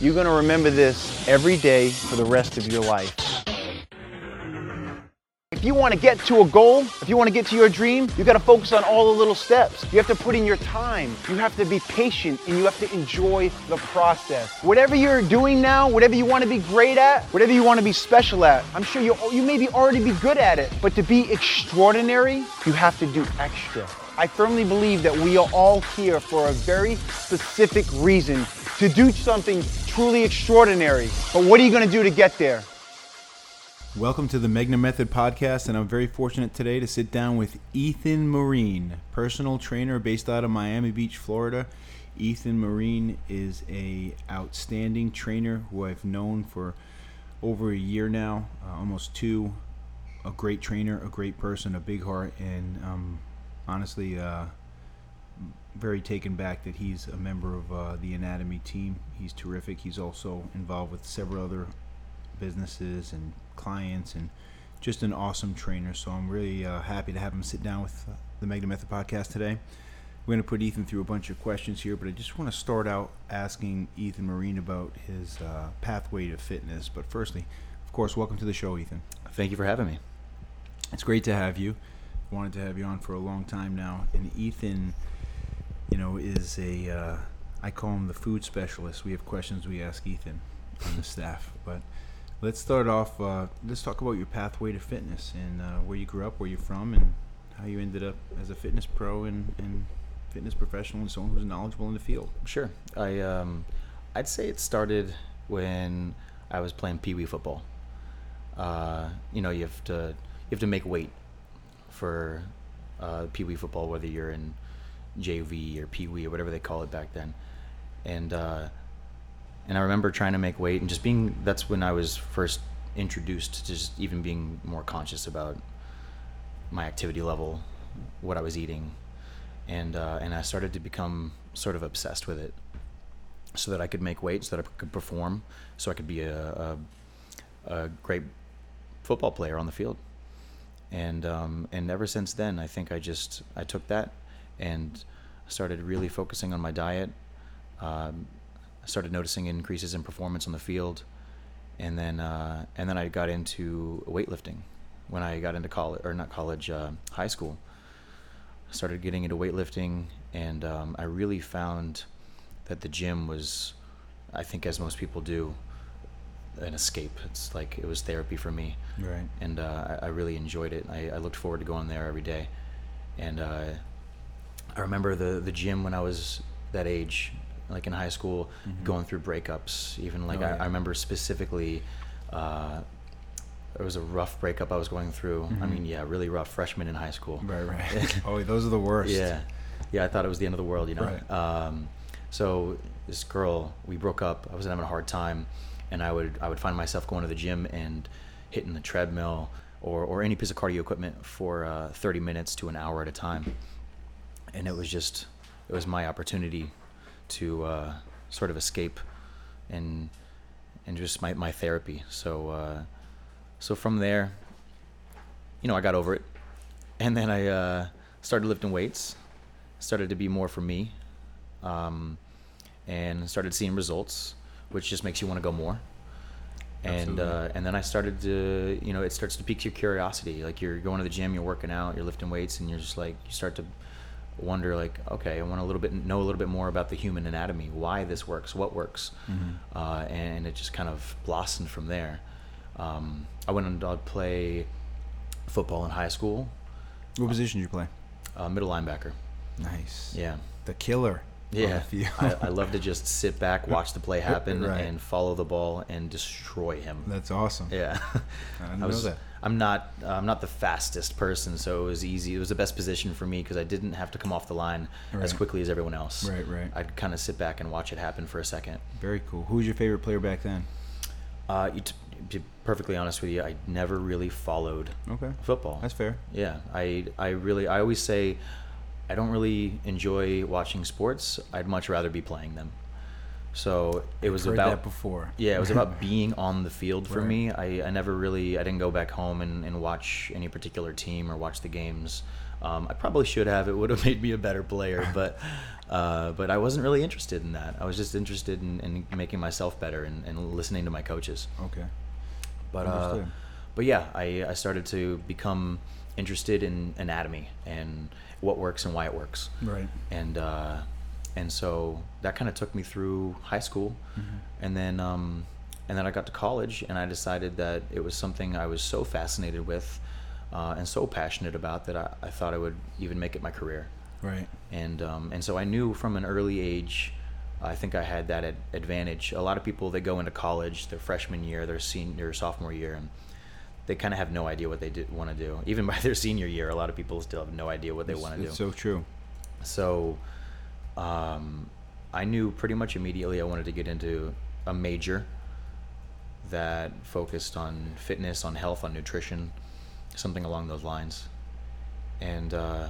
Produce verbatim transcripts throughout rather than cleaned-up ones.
You're going to remember this every day for the rest of your life. If you want to get to a goal, if you want to get to your dream, you got to focus on all the little steps. You have to put in your time. You have to be patient, and you have to enjoy the process. Whatever you're doing now, whatever you want to be great at, whatever you want to be special at, I'm sure you you maybe already be good at it, but to be extraordinary, you have to do extra. I firmly believe that we are all here for a very specific reason, to do something truly extraordinary. But what are you going to do to get there? Welcome to the Magna Method Podcast, and I'm very fortunate today to sit down with Ethan Marine, personal trainer based out of Miami Beach, Florida. Ethan Marine is an outstanding trainer who I've known for over a year now, uh, almost two. A great trainer, a great person, a big heart, and um, honestly, uh, very taken back that he's a member of uh, the Anatomy team. He's terrific. He's also involved with several other businesses and clients, and just an awesome trainer. So I'm really uh, happy to have him sit down with uh, the Magnum Method Podcast today. We're going to put Ethan through a bunch of questions here, but I just want to start out asking Ethan Marine about his uh, pathway to fitness. But firstly, of course, welcome to the show, Ethan. Thank you for having me. It's great to have you. Wanted to have you on for a long time now. And Ethan, you know, is a, uh, I call him the food specialist. We have questions we ask Ethan on the staff, but let's start off, uh, let's talk about your pathway to fitness and uh, where you grew up, where you're from, and how you ended up as a fitness pro and, and fitness professional and someone who's knowledgeable in the field. Sure. I, um, I'd say it started when I was playing pee wee football. Uh, you know, you have to you have to make weight for uh, pee wee football, whether you're in J V or pee wee or whatever they call it back then. And uh And I remember trying to make weight and just being, that's when I was first introduced to just even being more conscious about my activity level, what I was eating. And uh, and I started to become sort of obsessed with it so that I could make weight, so that I could perform, so I could be a, a, a great football player on the field. And um, and ever since then, I think I just, I took that and started really focusing on my diet. Um, started noticing increases in performance on the field, and then uh, and then I got into weightlifting when I got into college, or not college, uh, high school. I started getting into weightlifting, and um, I really found that the gym was, I think as most people do, an escape. It's like it was therapy for me, right? And uh, I, I really enjoyed it. I, I looked forward to going there every day, and uh, I remember the the gym when I was that age, like in high school, mm-hmm. going through breakups. Even like oh, yeah. I, I remember specifically, uh, it was a rough breakup I was going through. Mm-hmm. I mean, yeah, really rough freshman in high school. Right, right. Oh, those are the worst. Yeah. Yeah, I thought it was the end of the world, you know? Right. Um, so this girl, we broke up. I was having a hard time, and I would I would find myself going to the gym and hitting the treadmill or, or any piece of cardio equipment for uh, thirty minutes to an hour at a time. And it was just, it was my opportunity to uh, sort of escape and and just my, my therapy. So uh, so from there, you know, I got over it. And then I uh, started lifting weights, started to be more for me, um, and started seeing results, which just makes you want to go more. And uh, and then I started to, you know, it starts to pique your curiosity. Like you're going to the gym, you're working out, you're lifting weights, and you're just like, you start to wonder like, okay, I want a little bit, know a little bit more about the human anatomy, why this works, what works. Mm-hmm. Uh, and it just kind of blossomed from there. Um, I went on to play football in high school. What uh, position did you play? Uh, middle linebacker. Nice. Yeah. The killer. Yeah. I, I love to just sit back, watch the play happen, right. and follow the ball and destroy him. That's awesome. Yeah. I didn't I was, know that. I'm not uh, I'm not the fastest person, so it was easy. It was the best position for me because I didn't have to come off the line right. as quickly as everyone else. Right, right. I'd kind of sit back and watch it happen for a second. Very cool. Who was your favorite player back then? Uh, you t- to be perfectly honest with you, I never really followed okay. football. That's fair. Yeah. I I really I always say I don't really enjoy watching sports. I'd much rather be playing them. So it was I've heard about that before. Yeah, it was about being on the field for right. me. I, I never really I didn't go back home and, and watch any particular team or watch the games. Um, I probably should have. It would have made me a better player, but uh, but I wasn't really interested in that. I was just interested in, in making myself better and, and listening to my coaches. Okay. But uh, but yeah, I, I started to become interested in anatomy and what works and why it works. Right. And uh, and so that kind of took me through high school, mm-hmm. and then um, and then I got to college, and I decided that it was something I was so fascinated with. Uh, and so passionate about that I, I thought I would even make it my career. Right. And um, and so I knew from an early age, I think I had that ad- advantage. A lot of people, they go into college, their freshman year, their senior, sophomore year, and they kind of have no idea what they want to do. Even by their senior year, a lot of people still have no idea what they want to do. It's so true. So um, I knew pretty much immediately I wanted to get into a major that focused on fitness, on health, on nutrition. Something along those lines, and uh,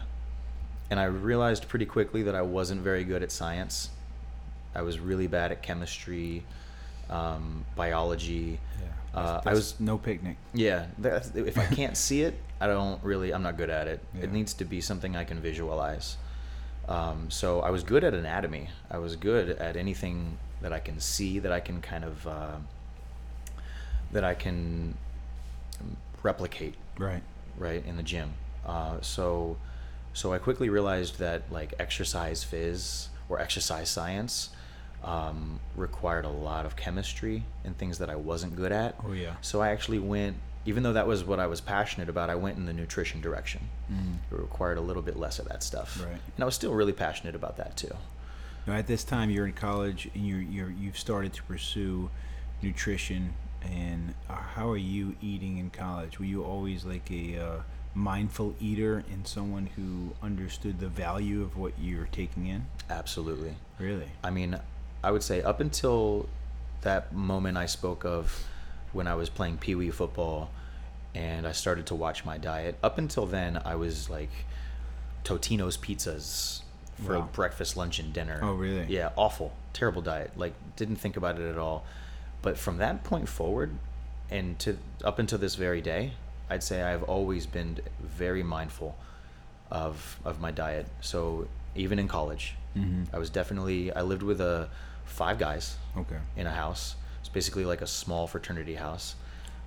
and I realized pretty quickly that I wasn't very good at science. I was really bad at chemistry, um, biology. Yeah, that's, uh, that's I was no picnic. Yeah, that, if I can't see it, I don't really. I'm not good at it. Yeah. It needs to be something I can visualize. Um, so I was good at anatomy. I was good at anything that I can see, that I can kind of uh, that I can replicate. Right, right in the gym. Uh, so, so I quickly realized that like exercise phys or exercise science um, required a lot of chemistry and things that I wasn't good at. Oh yeah. So I actually went, even though that was what I was passionate about, I went in the nutrition direction. Mm-hmm. It required a little bit less of that stuff. Right. And I was still really passionate about that too. Now, at this time, you're in college and you're you're you've started to pursue nutrition. And how are you eating in college? Were you always like a uh, mindful eater and someone who understood the value of what you're taking in? Absolutely. Really? I mean, I would say up until that moment I spoke of when I was playing Pee Wee football and I started to watch my diet, up until then I was like Totino's pizzas for wow. breakfast, lunch, and dinner. Oh, really? Yeah, awful. Terrible diet. Like, didn't think about it at all. But from that point forward and to up until this very day, I'd say I've always been very mindful of of my diet. So even in college, mm-hmm. I was definitely, I lived with a, five guys okay. in a house. It's basically like a small fraternity house.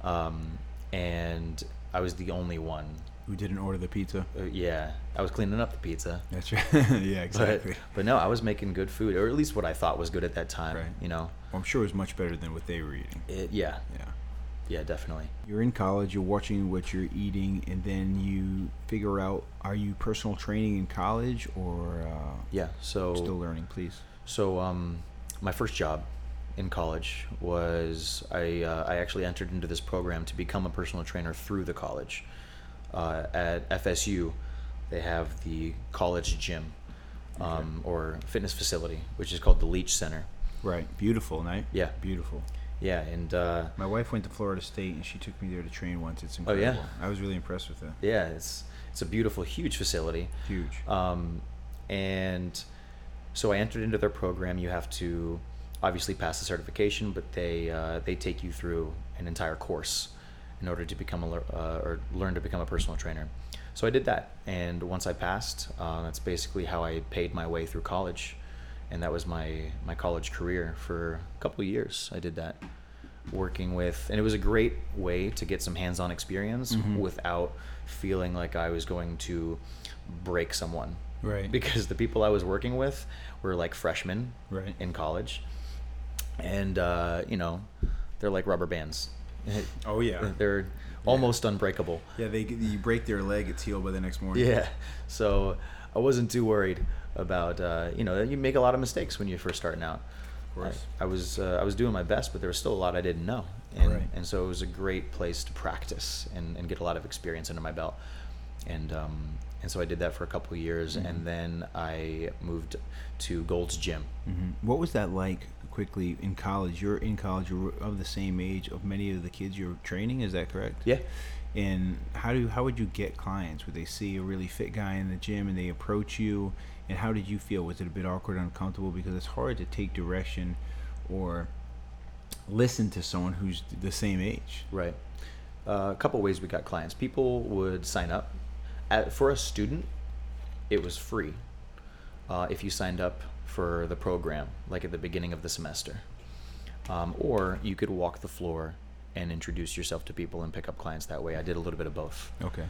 Um, and I was the only one. Who didn't order the pizza? Uh, yeah. I was cleaning up the pizza. That's right. Yeah, exactly. But, but no, I was making good food, or at least what I thought was good at that time, right. you know. Well, I'm sure it was much better than what they were eating. It, yeah. Yeah. Yeah, definitely. You're in college, you're watching what you're eating, and then you figure out, are you personal training in college or uh, yeah, so still learning, please? So um, my first job in college was I, uh, I actually entered into this program to become a personal trainer through the college. Uh, at F S U, they have the college gym um, okay. or fitness facility, which is called the Leach Center. Right. Beautiful, night. Yeah. Beautiful. Yeah, and uh, my wife went to Florida State, and she took me there to train once. It's incredible. Oh, yeah? I was really impressed with that. Yeah, it's it's a beautiful, huge facility. Huge. Um, and so I entered into their program. You have to obviously pass the certification, but they uh, they take you through an entire course in order to become a uh, or learn to become a personal trainer. So I did that, and once I passed, uh, that's basically how I paid my way through college. And that was my, my college career for a couple of years. I did that working with, and it was a great way to get some hands-on experience mm-hmm. without feeling like I was going to break someone. Right. Because the people I was working with were like freshmen right. in college. And, uh, you know, they're like rubber bands. Oh, yeah. They're almost yeah. unbreakable. Yeah, they you break their leg, it's healed by the next morning. Yeah, so I wasn't too worried about uh, you know, you make a lot of mistakes when you're first starting out. Of course. I, I was uh, I was doing my best, but there was still a lot I didn't know, and right. and so it was a great place to practice and, and get a lot of experience under my belt, and um, and so I did that for a couple of years, mm-hmm. and then I moved to Gold's Gym. Mm-hmm. What was that like? Quickly in college, you're in college, you're of the same age of many of the kids you're training. Is that correct? Yeah. And how do how would you get clients? Would they see a really fit guy in the gym and they approach you? And how did you feel? Was it a bit awkward, uncomfortable? Because it's hard to take direction or listen to someone who's the same age. Right. Uh, a couple ways we got clients. People would sign up at, for a student, it was free uh, if you signed up for the program, like at the beginning of the semester. Um, or you could walk the floor and introduce yourself to people and pick up clients that way. I did a little bit of both. Okay.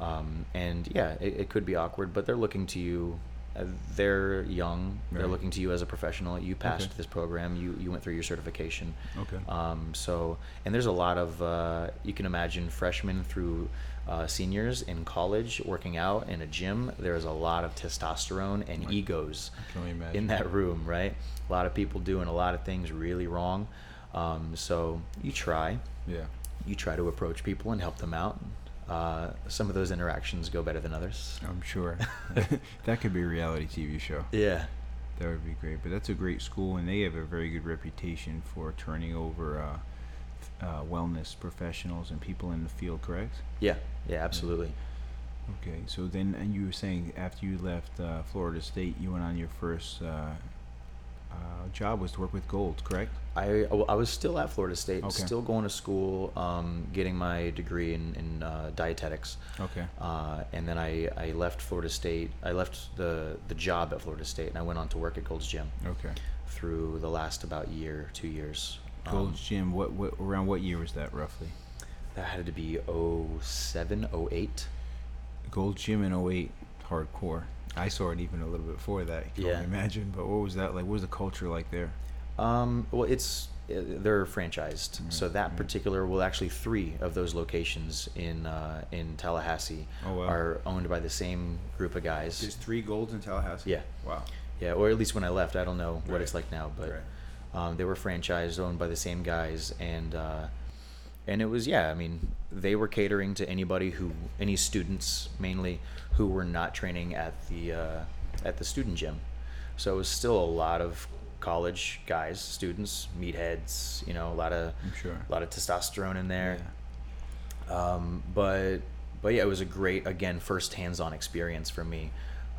Um, and yeah, it, it could be awkward, but they're looking to you. Uh, they're young. Right. They're looking to you as a professional. You passed okay. this program. You, you went through your certification. Okay. Um, so, and there's a lot of, uh, you can imagine freshmen through uh, seniors in college working out in a gym. There's a lot of testosterone and right. egos in that room, right? A lot of people doing a lot of things really wrong. Um, so you try. Yeah. You try to approach people and help them out. Uh, some of those interactions go better than others. I'm sure. That could be a reality T V show. Yeah. That would be great. But that's a great school, and they have a very good reputation for turning over uh, uh, wellness professionals and people in the field, correct? Yeah. Yeah, absolutely. Okay. So then, and you were saying after you left uh, Florida State, you went on your first uh, uh, job was to work with Gold, correct? I, I was still at Florida State, okay. still going to school, um, getting my degree in, in uh, dietetics. Okay. Uh, and then I, I left Florida State. I left the, the job at Florida State, and I went on to work at Gold's Gym. Okay. Through the last about year, two years. Gold's um, Gym. What what around what year was that roughly? That had to be oh seven, oh eight Gold's Gym in oh eight hardcore. I saw it even a little bit before that. I can yeah. imagine. But what was that like? What was the culture like there? Um, well, it's they're franchised, right, so that right. particular well, actually, three of those locations in uh, in Tallahassee oh, wow. are owned by the same group of guys. There's three Golds in Tallahassee. Yeah. Wow. Yeah, or at least when I left, I don't know what right. it's like now, but right. um, they were franchised, owned by the same guys, and uh, and it was yeah. I mean, they were catering to anybody who, any students mainly, who were not training at the uh, at the student gym, so it was still a lot of college guys, students, meatheads, you know, a lot of sure. a lot of testosterone in there. Yeah. Um, but but yeah, it was a great, again, first hands-on experience for me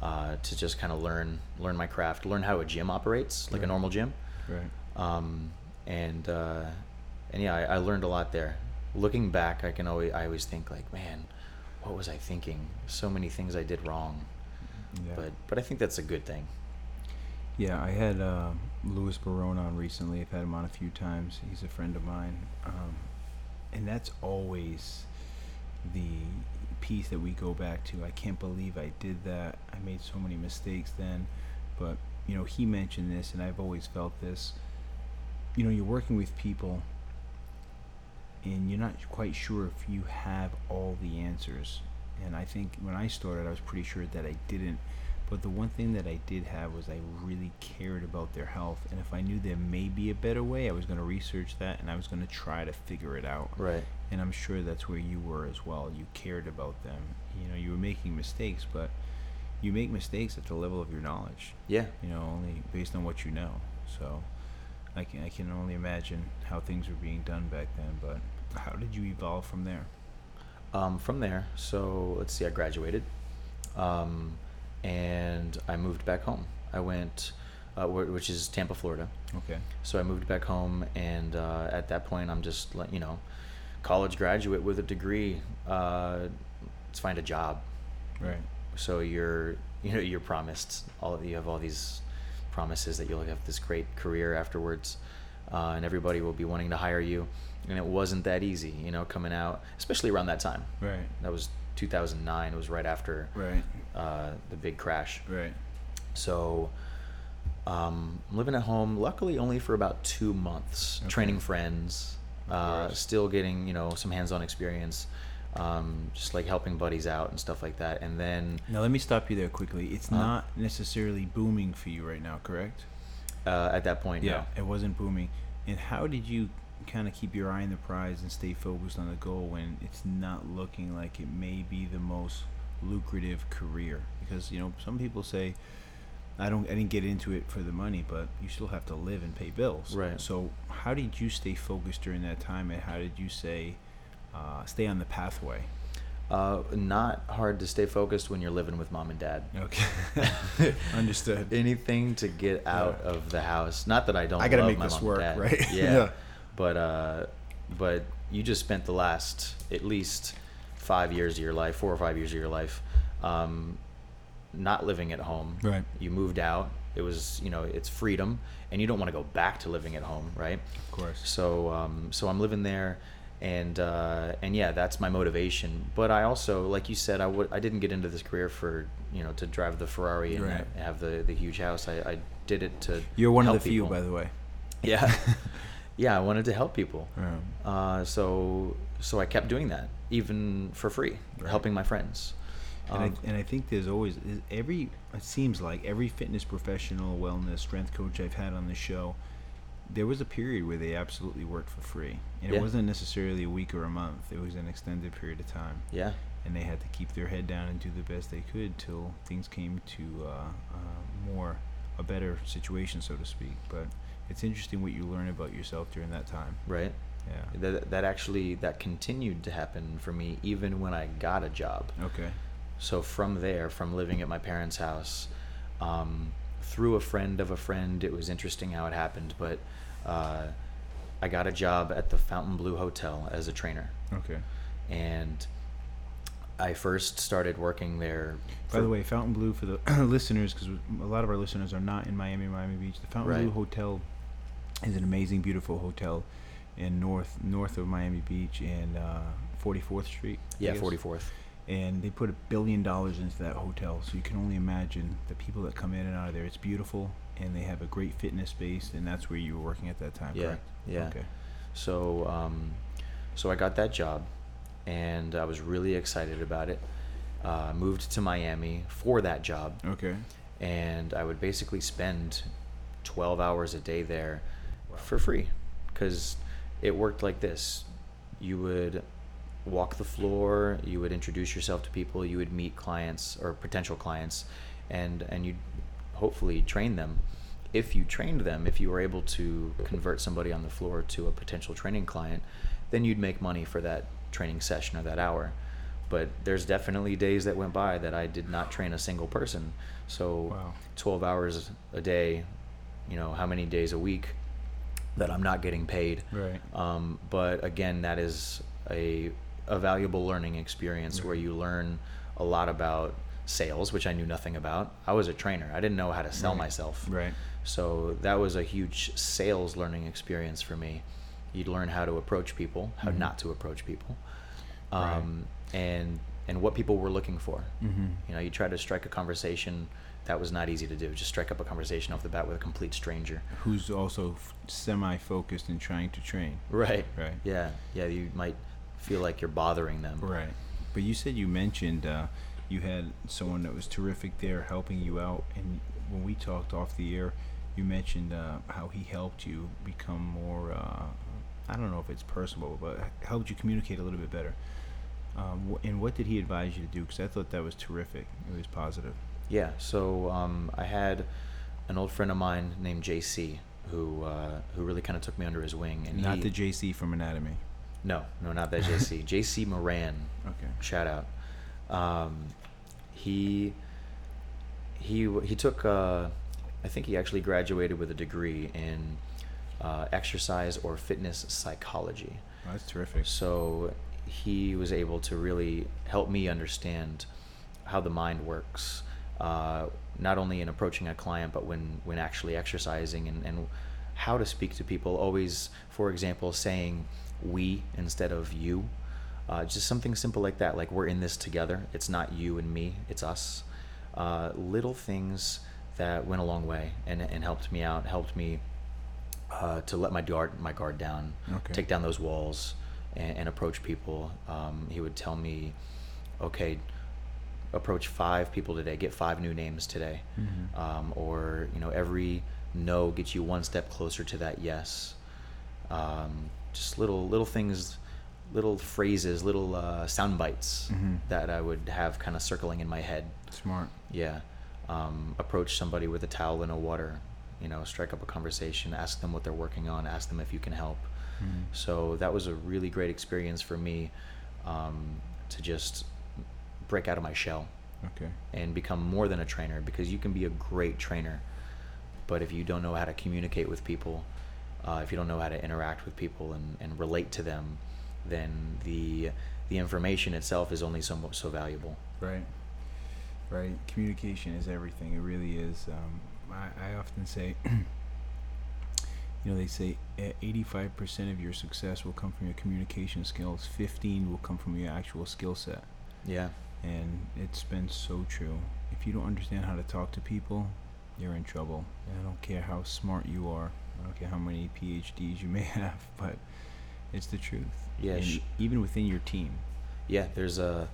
uh, to just kind of learn learn my craft, learn how a gym operates, like right. a normal gym. Right. Um, and uh, and yeah, I, I learned a lot there. Looking back, I can always I always think like, man, what was I thinking? So many things I did wrong. Yeah. But but I think that's a good thing. Yeah, I had uh, Louis Barone on recently. I've had him on a few times. He's a friend of mine. Um, and that's always the piece that we go back to. I can't believe I did that. I made so many mistakes then. But, you know, he mentioned this, and I've always felt this. You know, you're working with people, and you're not quite sure if you have all the answers. And I think when I started, I was pretty sure that I didn't. But the one thing that I did have was I really cared about their health. And if I knew there may be a better way, I was going to research that, and I was going to try to figure it out. Right. And I'm sure that's where you were as well. You cared about them. You know, you were making mistakes, but you make mistakes at the level of your knowledge. Yeah. You know, only based on what you know. So I can, I can only imagine how things were being done back then. But how did you evolve from there? Um, from there, so let's see, I graduated. Um... And I moved back home. I went, uh, w- which is Tampa, Florida. Okay. So I moved back home, and uh, at that point, I'm just, you know, college graduate with a degree. Uh, let's find a job. Right. So you're, you know, you're promised all. You have all these promises that you'll have this great career afterwards, uh, and everybody will be wanting to hire you. And it wasn't that easy, you know, coming out, especially around that time. Right. That was two thousand nine. It was right after. Right. Uh, the big crash. Right. So um, I'm living at home, luckily only for about two months, okay. training friends, uh, still getting, you know, some hands-on experience, um, just like helping buddies out and stuff like that. And then... Now, let me stop you there quickly. It's uh, not necessarily booming for you right now, correct? Uh, at that point, yeah. No. It wasn't booming. And how did you kind of keep your eye on the prize and stay focused on the goal when it's not looking like it may be the most lucrative career? Because, you know, some people say, I don't I didn't get into it for the money, but you still have to live and pay bills. Right. So how did you stay focused during that time, and how did you say uh, stay on the pathway? Uh, not hard to stay focused when you're living with mom and dad. Okay. Understood. Anything to get out yeah. of the house. Not that I don't I gotta love make my this mom work, and dad. Right? Yeah. yeah. But uh, but you just spent the last at least five years of your life, four or five years of your life, um, not living at home. Right. You moved out. It was, you know, it's freedom, and you don't want to go back to living at home, right? Of course. So, um, so I'm living there, and uh, and yeah, that's my motivation. But I also, like you said, I would, I didn't get into this career for, you know, to drive the Ferrari and right. have the, the huge house. I, I did it to. You're one help of the few, people. By the way. Yeah, yeah. I wanted to help people. Yeah. Uh, so, so I kept doing that, even for free, right. helping my friends. And, um, I, and I think there's always every it seems like every fitness professional, wellness, strength coach I've had on this show, there was a period where they absolutely worked for free, and yeah. it wasn't necessarily a week or a month. It was an extended period of time. Yeah, and they had to keep their head down and do the best they could till things came to uh, uh, more a better situation, so to speak. But it's interesting what you learn about yourself during that time. Right. Yeah. That that actually that continued to happen for me even when I got a job. Okay. So from there, from living at my parents' house, um, through a friend of a friend, it was interesting how it happened, but uh, I got a job at the Fontainebleau Hotel as a trainer. Okay. And I first started working there. By the way, Fontainebleau, for the listeners, because a lot of our listeners are not in Miami, Miami Beach, the Fontainebleau right. Hotel is an amazing, beautiful hotel in north north of Miami Beach and uh, forty-fourth Street. Yeah, forty-fourth. And they put a billion dollars into that hotel, so you can only imagine the people that come in and out of there. It's beautiful, and they have a great fitness space, and that's where you were working at that time, yeah, correct? Yeah. Okay. So, um, so I got that job, and I was really excited about it. Uh, moved to Miami for that job. Okay. And I would basically spend twelve hours a day there wow. for free, because it worked like this. You would walk the floor, you would introduce yourself to people, you would meet clients or potential clients, and and you'd hopefully train them. If you trained them, if you were able to convert somebody on the floor to a potential training client, then you'd make money for that training session or that hour. But there's definitely days that went by that I did not train a single person. So wow. twelve hours a day, you know, how many days a week that I'm not getting paid. Right. Um, but again, that is a a valuable learning experience where you learn a lot about sales, which I knew nothing about. I was a trainer. I didn't know how to sell right. myself. Right. So that was a huge sales learning experience for me. You'd learn how to approach people, how mm-hmm. not to approach people, um, right. and and what people were looking for. Mm-hmm. You know, you try to strike a conversation. That was not easy to do. Just strike up a conversation off the bat with a complete stranger who's also f- semi-focused in trying to train. Right. Right. Yeah. Yeah. You might feel like you're bothering them. Right. But you said you mentioned uh, you had someone that was terrific there helping you out. And when we talked off the air, you mentioned uh, how he helped you become more, uh, I don't know if it's personal, but helped you communicate a little bit better. Um, and what did he advise you to do? Because I thought that was terrific. It was positive. Yeah. So um, I had an old friend of mine named J C who uh, who really kind of took me under his wing. And Not he, the J C from Anatomy. No, no, not that J C. J C Moran. Okay. Shout out. Um, he he he took. Uh, I think he actually graduated with a degree in uh, exercise or fitness psychology. Oh, that's terrific. So he was able to really help me understand how the mind works, uh, not only in approaching a client, but when when actually exercising and and how to speak to people. Always, for example, saying we instead of you, uh, just something simple like that, like we're in this together, it's not you and me, it's us. Uh, little things that went a long way and and helped me out, helped me uh, to let my guard my guard down, okay. take down those walls and, and approach people. Um, he would tell me, okay, approach five people today, get five new names today, mm-hmm. um, or you know, every no gets you one step closer to that yes. Um, just little little things, little phrases, little uh, sound bites mm-hmm. that I would have kind of circling in my head. Smart. Yeah. Um, approach somebody with a towel and a water, you know, strike up a conversation, ask them what they're working on, ask them if you can help. Mm-hmm. So that was a really great experience for me um, to just break out of my shell okay. and become more than a trainer, because you can be a great trainer, but if you don't know how to communicate with people, Uh, if you don't know how to interact with people and, and relate to them, then the the information itself is only so so valuable. Right. right? Communication is everything. It really is. Um, I, I often say, you know, they say eighty-five percent of your success will come from your communication skills. fifteen will come from your actual skill set. Yeah. And it's been so true. If you don't understand how to talk to people, you're in trouble. And I don't care how smart you are. I don't care how many P H Ds you may have, but it's the truth. Yeah. And sh- even within your team. Yeah, there's a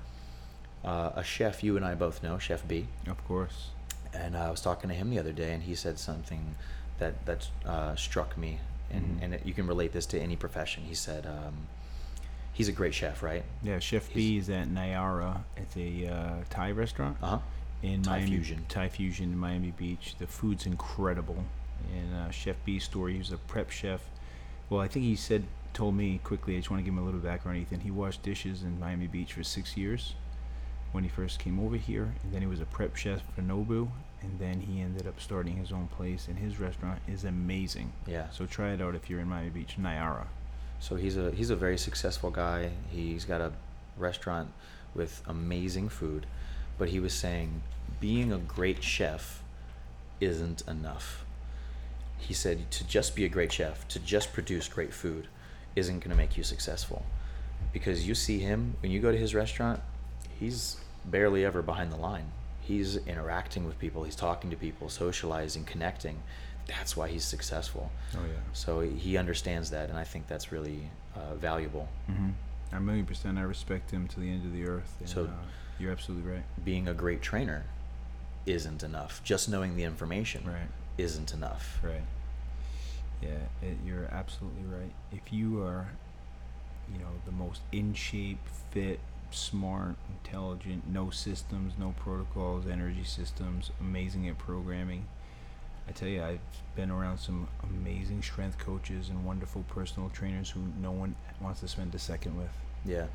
uh, a chef you and I both know, Chef B. Of course. And uh, I was talking to him the other day, and he said something that that uh, struck me, and mm-hmm. and it, you can relate this to any profession. He said, um, he's a great chef, right? Yeah, Chef he's, B is at Nayara. It's a uh, Thai restaurant. Uh huh. In Thai Miami, Fusion. Thai Fusion in Miami Beach. The food's incredible. And uh, Chef B's story, he was a prep chef. Well, I think he said, told me quickly, I just want to give him a little background, Ethan. He washed dishes in Miami Beach for six years when he first came over here. And then he was a prep chef for Nobu. And then he ended up starting his own place. And his restaurant is amazing. Yeah. So try it out if you're in Miami Beach, Nayara. So he's a he's a very successful guy. He's got a restaurant with amazing food. But he was saying, being a great chef isn't enough. He said, to just be a great chef, to just produce great food isn't going to make you successful. Because you see him, when you go to his restaurant, he's barely ever behind the line. He's interacting with people, he's talking to people, socializing, connecting. That's why he's successful. Oh, yeah. So he understands that, and I think that's really uh, valuable. Mm-hmm. A million percent, I respect him to the end of the earth. And, so, uh, you're absolutely right. Being a great trainer isn't enough. Just knowing the information right. isn't enough. Right. Yeah, it, you're absolutely right. If you are, you know, the most in shape, fit, smart, intelligent, no systems, no protocols, energy systems, amazing at programming. I tell you, I've been around some amazing strength coaches and wonderful personal trainers who no one wants to spend a second with. Yeah.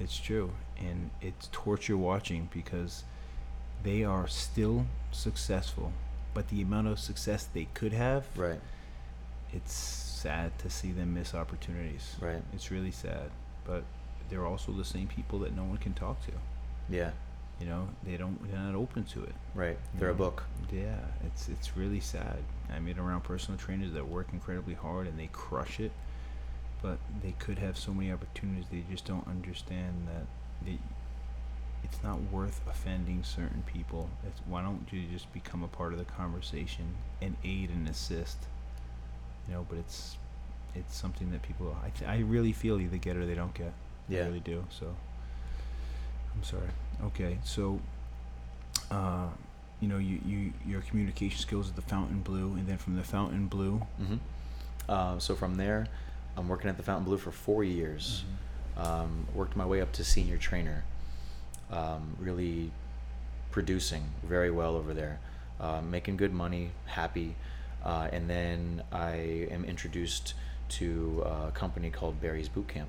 It's true. And it's torture watching because they are still successful, but the amount of success they could have, right. It's sad to see them miss opportunities. Right. It's really sad, but they're also the same people that no one can talk to. Yeah. You know, they don't, they're not open to it. Right. They're you know? a book. Yeah. It's it's really sad. I mean, around personal trainers that work incredibly hard and they crush it, but they could have so many opportunities. They just don't understand that they, it's not worth offending certain people. It's, why don't you just become a part of the conversation and aid and assist? You know, but it's it's something that people, I, th- I really feel either get or they don't get. Yeah. I really do, so. I'm sorry. Okay, so, uh, you know, you, you your communication skills at the Fontainebleau, and then from the Fontainebleau. Mm-hmm. Uh, so from there, I'm working at the Fontainebleau for four years. Mm-hmm. Um, worked my way up to senior trainer. Um, really producing very well over there. Uh, making good money, happy. Uh, and then I am introduced to a company called Barry's Boot Camp.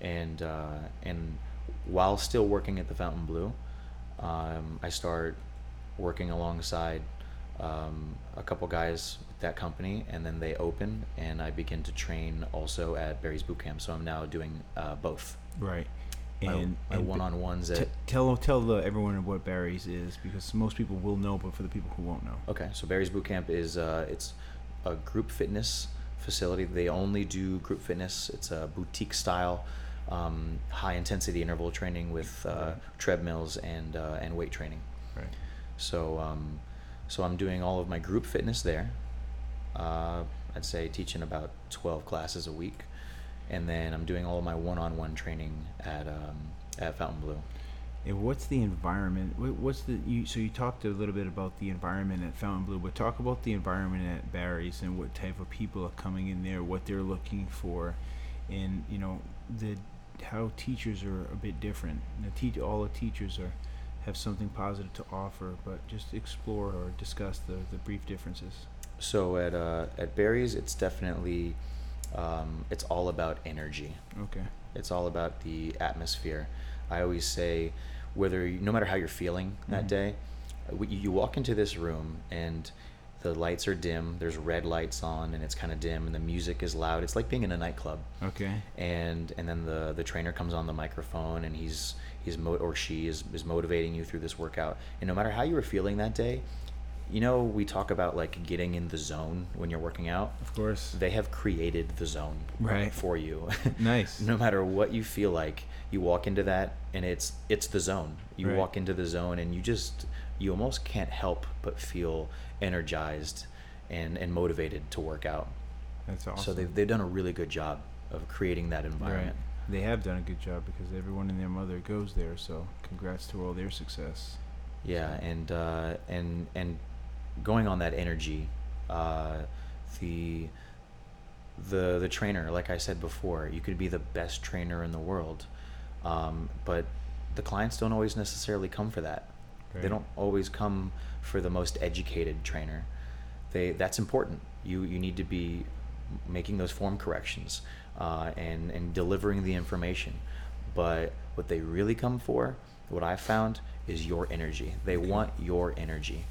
And, uh, and... while still working at the Fontainebleau, um, I start working alongside um, a couple guys with that company, and then they open, and I begin to train also at Barry's Boot Camp. So I'm now doing uh, both. Right. And my, my and one-on-ones at... T- tell tell the, everyone what Barry's is, because most people will know, but for the people who won't know. Okay, so Barry's Boot Camp is uh, it's a group fitness facility. They only do group fitness. It's a boutique style. Um, high intensity interval training with uh, treadmills and uh, and weight training. Right. So um, so I'm doing all of my group fitness there. Uh, I'd say teaching about twelve classes a week, and then I'm doing all of my one-on-one training at um, at Fontainebleau. And what's the environment? What's the you? So you talked a little bit about the environment at Fontainebleau, but talk about the environment at Barry's and what type of people are coming in there, what they're looking for, and you know the. How teachers are a bit different. The te- all the teachers are have something positive to offer, but just explore or discuss the, the brief differences. So at uh, at Barry's, it's definitely um, it's all about energy. Okay. It's all about the atmosphere. I always say, whether you, no matter how you're feeling that mm-hmm. day, you walk into this room and The lights are dim. There's red lights on, and it's kind of dim, and the music is loud. It's like being in a nightclub. Okay. And and then the, the trainer comes on the microphone, and he's he's mo- or she is, is motivating you through this workout. And no matter how you were feeling that day, you know, we talk about like getting in the zone when you're working out. Of course. They have created the zone right for you. Nice. No matter what you feel like, you walk into that, and it's it's the zone. You right. walk into the zone, and you just you almost can't help but feel energized and, and motivated to work out. That's awesome. So they've, they've done a really good job of creating that environment. Right. They have done a good job because everyone and their mother goes there. So congrats to all their success. Yeah. So. And, uh, and, and going on that energy, uh, the, the, the trainer, like I said before, you could be the best trainer in the world. Um, but the clients don't always necessarily come for that. Right. They don't always come for the most educated trainer. They that's important. You you need to be making those form corrections uh, and and delivering the information. But what they really come for, what I found, is your energy. They okay. want your energy.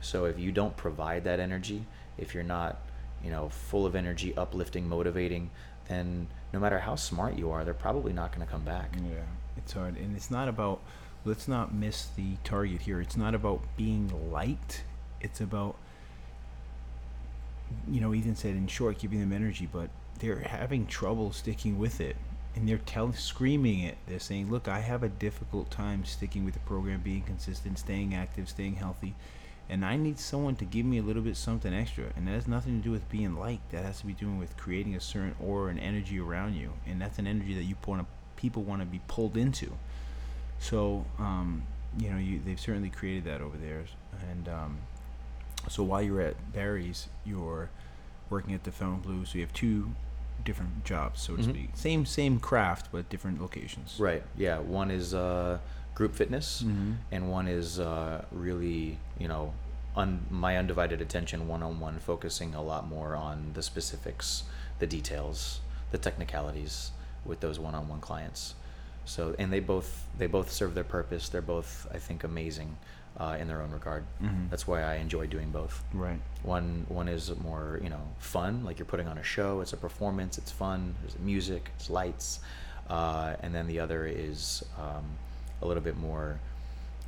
So if you don't provide that energy, if you're not, you know, full of energy, uplifting, motivating, then no matter how smart you are, they're probably not going to come back. Yeah, it's hard, and it's not about. Let's not miss the target here. It's not about being light. It's about, you know, Ethan said in short, giving them energy, but they're having trouble sticking with it. And they're telling, screaming it. They're saying, look, I have a difficult time sticking with the program, being consistent, staying active, staying healthy. And I need someone to give me a little bit something extra. And that has nothing to do with being light. That has to be doing with creating a certain aura and energy around you. And that's an energy that you want to, people want to be pulled into. So, um, you know, you, they've certainly created that over there. And um, so while you're at Barry's, you're working at the Fontainebleau. So you have two different jobs, so to mm-hmm. speak. Same same craft, but different locations. Right, yeah. One is uh, group fitness, mm-hmm. and one is uh, really, you know, un- my undivided attention one-on-one, focusing a lot more on the specifics, the details, the technicalities with those one-on-one clients. So, and they both they both serve their purpose. They're both, I think, amazing uh, in their own regard. Mm-hmm. That's why I enjoy doing both. Right. One one is more, you know, fun. Like you're putting on a show. It's a performance. It's fun. There's music. It's lights. Uh, and then the other is um, a little bit more.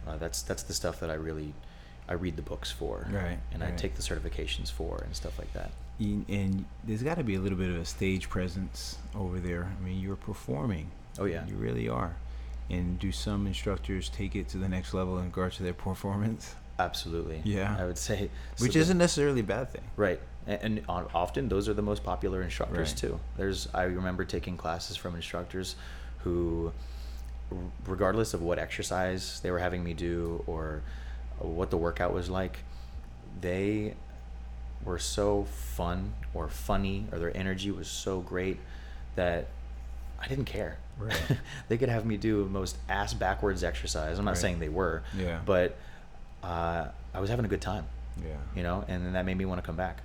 Uh, that's that's the stuff that I really I read the books for. Right. And right. I take the certifications for and stuff like that. And there's got to be a little bit of a stage presence over there. I mean, you're performing. Oh yeah, you really are. And do some instructors take it to the next level in regards to their performance? Absolutely. Yeah, I would say, which so isn't the, necessarily a bad thing. Right, and, and often those are the most popular instructors right. too. There's, I remember taking classes from instructors who, regardless of what exercise they were having me do or what the workout was like, they were so fun or funny or their energy was so great that I didn't care. Right. They could have me do most ass backwards exercise. I'm not right. saying they were, yeah. but uh, I was having a good time. Yeah, you know, and then that made me want to come back.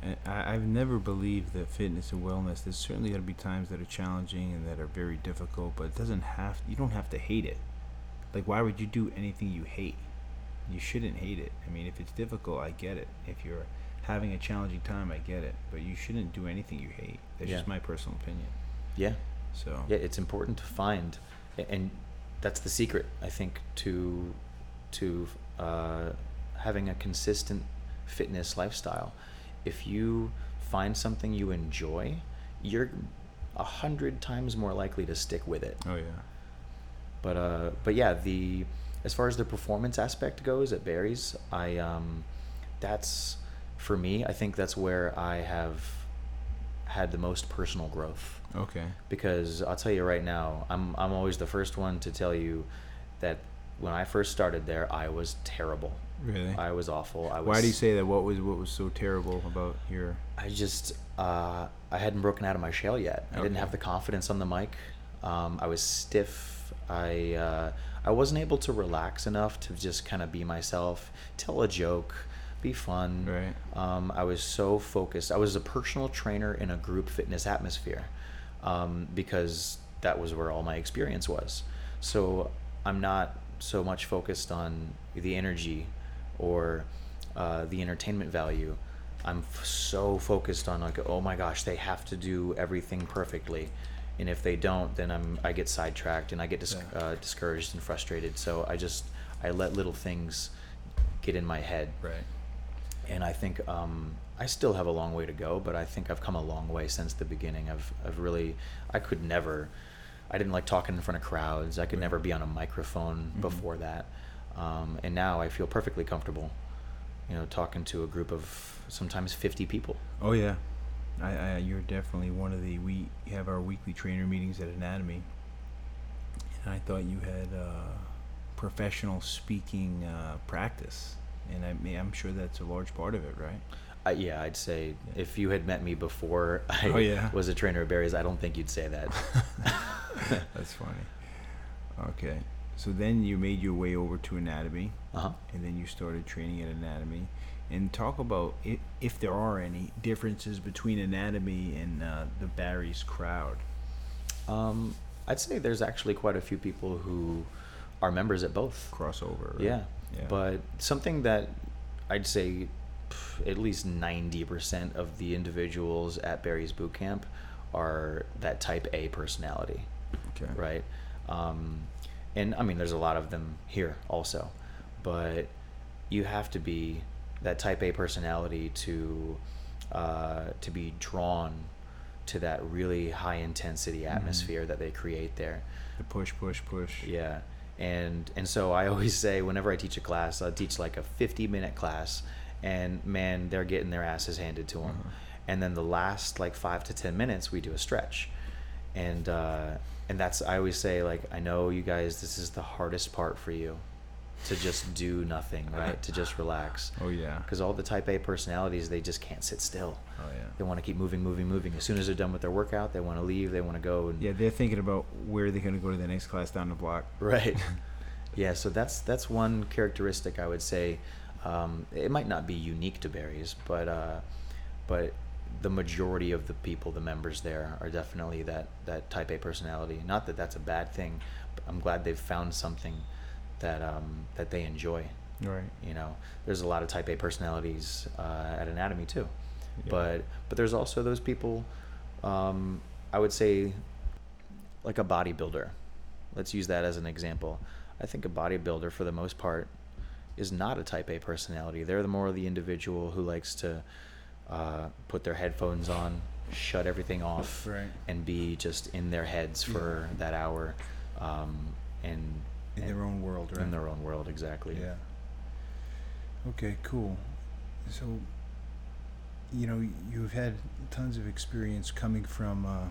And I, I've never believed that fitness and wellness. There's certainly going to be times that are challenging and that are very difficult, but it doesn't have. You don't have to hate it. Like, why would you do anything you hate? You shouldn't hate it. I mean, if it's difficult, I get it. If you're having a challenging time, I get it. But you shouldn't do anything you hate. That's yeah. just my personal opinion. Yeah. So yeah, it's important to find, and that's the secret, I think, to to uh, having a consistent fitness lifestyle. If you find something you enjoy, you're a hundred times more likely to stick with it. Oh yeah. But uh, but yeah, the as far as the performance aspect goes at Barry's, I um, that's for me. I think that's where I have had the most personal growth. Okay. Because I'll tell you right now, I'm I'm always the first one to tell you that when I first started there, I was terrible. Really? I was awful. I was, why do you say that? What was what was so terrible about your? I just uh, I hadn't broken out of my shell yet. I okay. didn't have the confidence on the mic. Um, I was stiff. I uh, I wasn't able to relax enough to just kind of be myself, tell a joke, be fun. Right. Um, I was so focused. I was a personal trainer in a group fitness atmosphere. Um, because that was where all my experience was. So I'm not so much focused on the energy or uh, the entertainment value. I'm f- so focused on like, oh my gosh, they have to do everything perfectly. And if they don't, then I'm I get sidetracked and I get dis- yeah. uh, discouraged and frustrated. So I just, I let little things get in my head. Right. And I think um, I still have a long way to go, but I think I've come a long way since the beginning. I've I've really, I could never, I didn't like talking in front of crowds. I could right. never be on a microphone mm-hmm. before that. Um, and now I feel perfectly comfortable, you know, talking to a group of sometimes fifty people. Oh yeah. I, I, you're definitely one of the, we have our weekly trainer meetings at Anatomy, and I thought you had uh, professional speaking uh, practice, and I mean, I'm sure that's a large part of it, right? Uh, yeah, I'd say yeah. if you had met me before I oh, yeah. was a trainer at Barry's, I don't think you'd say that. That's funny. Okay, so then you made your way over to Anatomy, uh-huh. and then you started training at Anatomy. And talk about, it, if there are any, differences between Anatomy and uh, the Barry's crowd. Um, I'd say there's actually quite a few people who are members at both. Crossover. Right? Yeah. yeah. But something that I'd say pff, at least ninety percent of the individuals at Barry's Boot Camp are that type A personality. Okay. Right? Um, and, I mean, there's a lot of them here also. But you have to be that type A personality to uh, to be drawn to that really high intensity atmosphere mm. that they create there. The push, push, push. Yeah. And and so I always say whenever I teach a class, I'll teach like a fifty minute class, and man, they're getting their asses handed to them. Mm-hmm. And then the last like five to ten minutes, we do a stretch. And uh, and that's, I always say like, I know you guys, this is the hardest part for you. To just do nothing, right? To just relax. Oh, yeah. Because all the type A personalities, they just can't sit still. Oh, yeah. They want to keep moving, moving, moving. As soon as they're done with their workout, they want to leave. They want to go. And yeah, they're thinking about where they're going to go to the next class down the block. Right. Yeah, so that's that's one characteristic I would say. Um, it might not be unique to Barry's, but uh, but the majority of the people, the members there, are definitely that, that type A personality. Not that that's a bad thing. But I'm glad they've found something that um that they enjoy, right? You know, there's a lot of type A personalities uh at Anatomy too, yeah. but but there's also those people, um I would say, like a bodybuilder. Let's use that as an example. I think a bodybuilder for the most part is not a type A personality. They're the more of the individual who likes to uh put their headphones on, shut everything off, right. and be just in their heads for yeah. that hour, um and in their own world, right? In their own world, exactly. Yeah. Okay, cool. So, you know, you've had tons of experience coming from uh,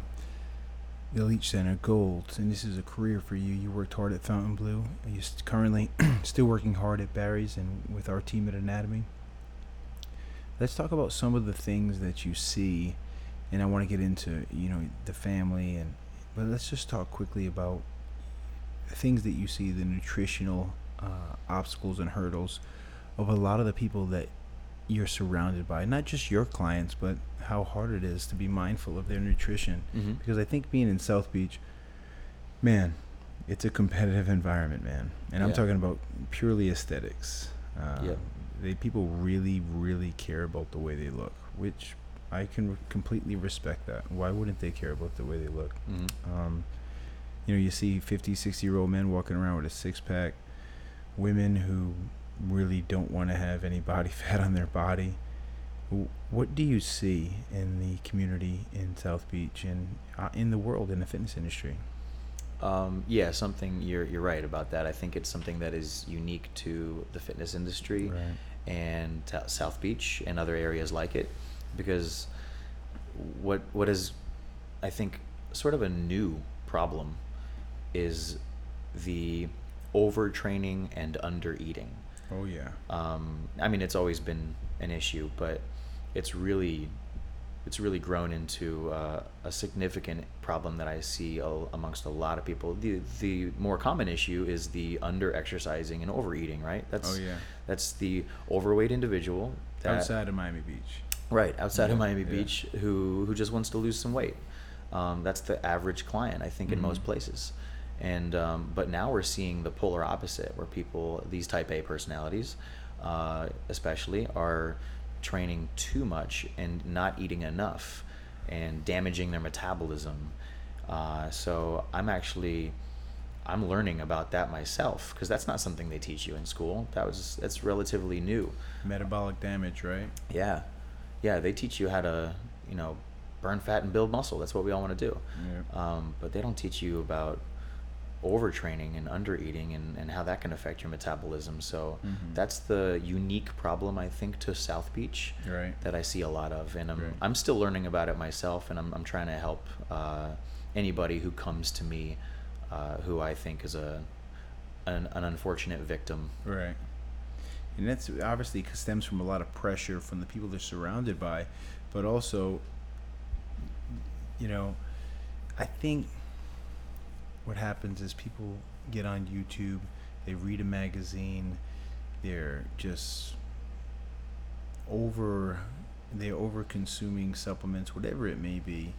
the Leach Center, Gold's, and this is a career for you. You worked hard at Fontainebleau. You're currently still working hard at Barry's and with our team at Anatomy. Let's talk about some of the things that you see, and I want to get into, you know, the family, and but let's just talk quickly about things that you see, the nutritional uh, obstacles and hurdles of a lot of the people that you're surrounded by, not just your clients, but how hard it is to be mindful of their nutrition. Mm-hmm. Because I think being in South Beach, man, it's a competitive environment, man. And I'm yeah. talking about purely aesthetics. Uh, yeah. They people really, really care about the way they look, which I can re- completely respect that. Why wouldn't they care about the way they look? Mm-hmm. Um, You know, you see fifty, sixty year old men walking around with a six pack, women who really don't want to have any body fat on their body. What do you see in the community in South Beach and in the world in the fitness industry? Um, yeah, something you're you're right about that. I think it's something that is unique to the fitness industry right. and uh, South Beach and other areas like it, because what what is, I think, sort of a new problem is the overtraining and undereating. Oh yeah. Um, I mean, it's always been an issue, but it's really, it's really grown into uh, a significant problem that I see a, amongst a lot of people. The the more common issue is the under-exercising and overeating, right? That's, oh yeah. That's the overweight individual that, outside of Miami Beach. Right, outside yeah, of Miami yeah. Beach, who who just wants to lose some weight. Um, that's the average client, I think, mm-hmm. in most places. And um, but now we're seeing the polar opposite, where people, these type A personalities, uh, especially, are training too much and not eating enough and damaging their metabolism. Uh, so I'm actually, I'm learning about that myself, because that's not something they teach you in school. That was, that's relatively new. Metabolic damage, right? Yeah. Yeah, they teach you how to, you know, burn fat and build muscle. That's what we all want to do. Yeah. Um, but they don't teach you about overtraining and undereating and, and how that can affect your metabolism. So mm-hmm. that's the unique problem, I think, to South Beach right. that I see a lot of. And I'm right. I'm still learning about it myself, and I'm I'm trying to help uh, anybody who comes to me uh, who I think is a an, an unfortunate victim. Right. And that's obviously stems from a lot of pressure from the people they're surrounded by, but also, you know, I think what happens is people get on YouTube, they read a magazine, they're just over, they're over consuming supplements, whatever it may be.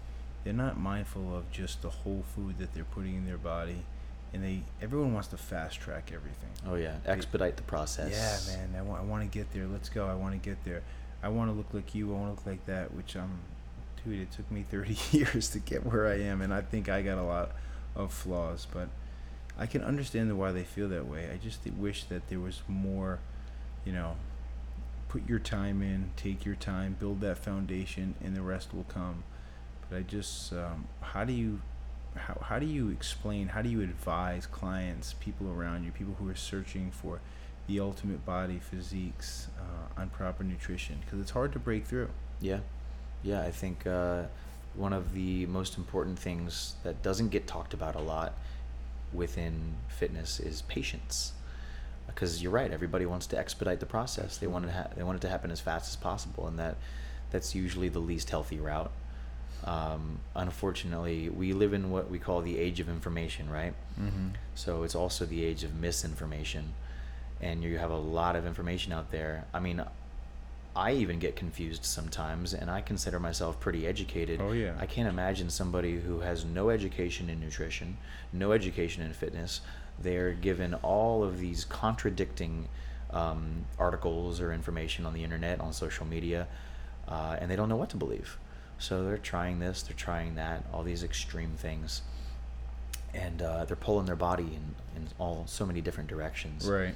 They're not mindful of just the whole food that they're putting in their body, and they everyone wants to fast track everything. Oh yeah, expedite they, the process. Yeah, man, I want, I want to get there. Let's go. I want to get there. I want to look like you. I want to look like that. Which I'm, dude, it took me thirty years to get where I am, and I think I got a lot of flaws, but I can understand why they feel that way. I just wish that there was more, you know, put your time in, take your time, build that foundation, and the rest will come. But I just, um, how do you, how how do you explain, how do you advise clients, people around you, people who are searching for the ultimate body, physiques, uh, on proper nutrition? Because it's hard to break through. Yeah, yeah, I think, uh, one of the most important things that doesn't get talked about a lot within fitness is patience, because you're right, everybody wants to expedite the process. They want it ha- they want it to happen as fast as possible, and that that's usually the least healthy route. Um, unfortunately, we live in what we call the age of information, right? Mm-hmm. So it's also the age of misinformation, and you have a lot of information out there. I mean, I even get confused sometimes, and I consider myself pretty educated. Oh, yeah. I can't imagine somebody who has no education in nutrition, no education in fitness. They're given all of these contradicting um, articles or information on the internet, on social media, uh, and they don't know what to believe. So they're trying this, they're trying that, all these extreme things. And uh, they're pulling their body in, in all so many different directions. Right.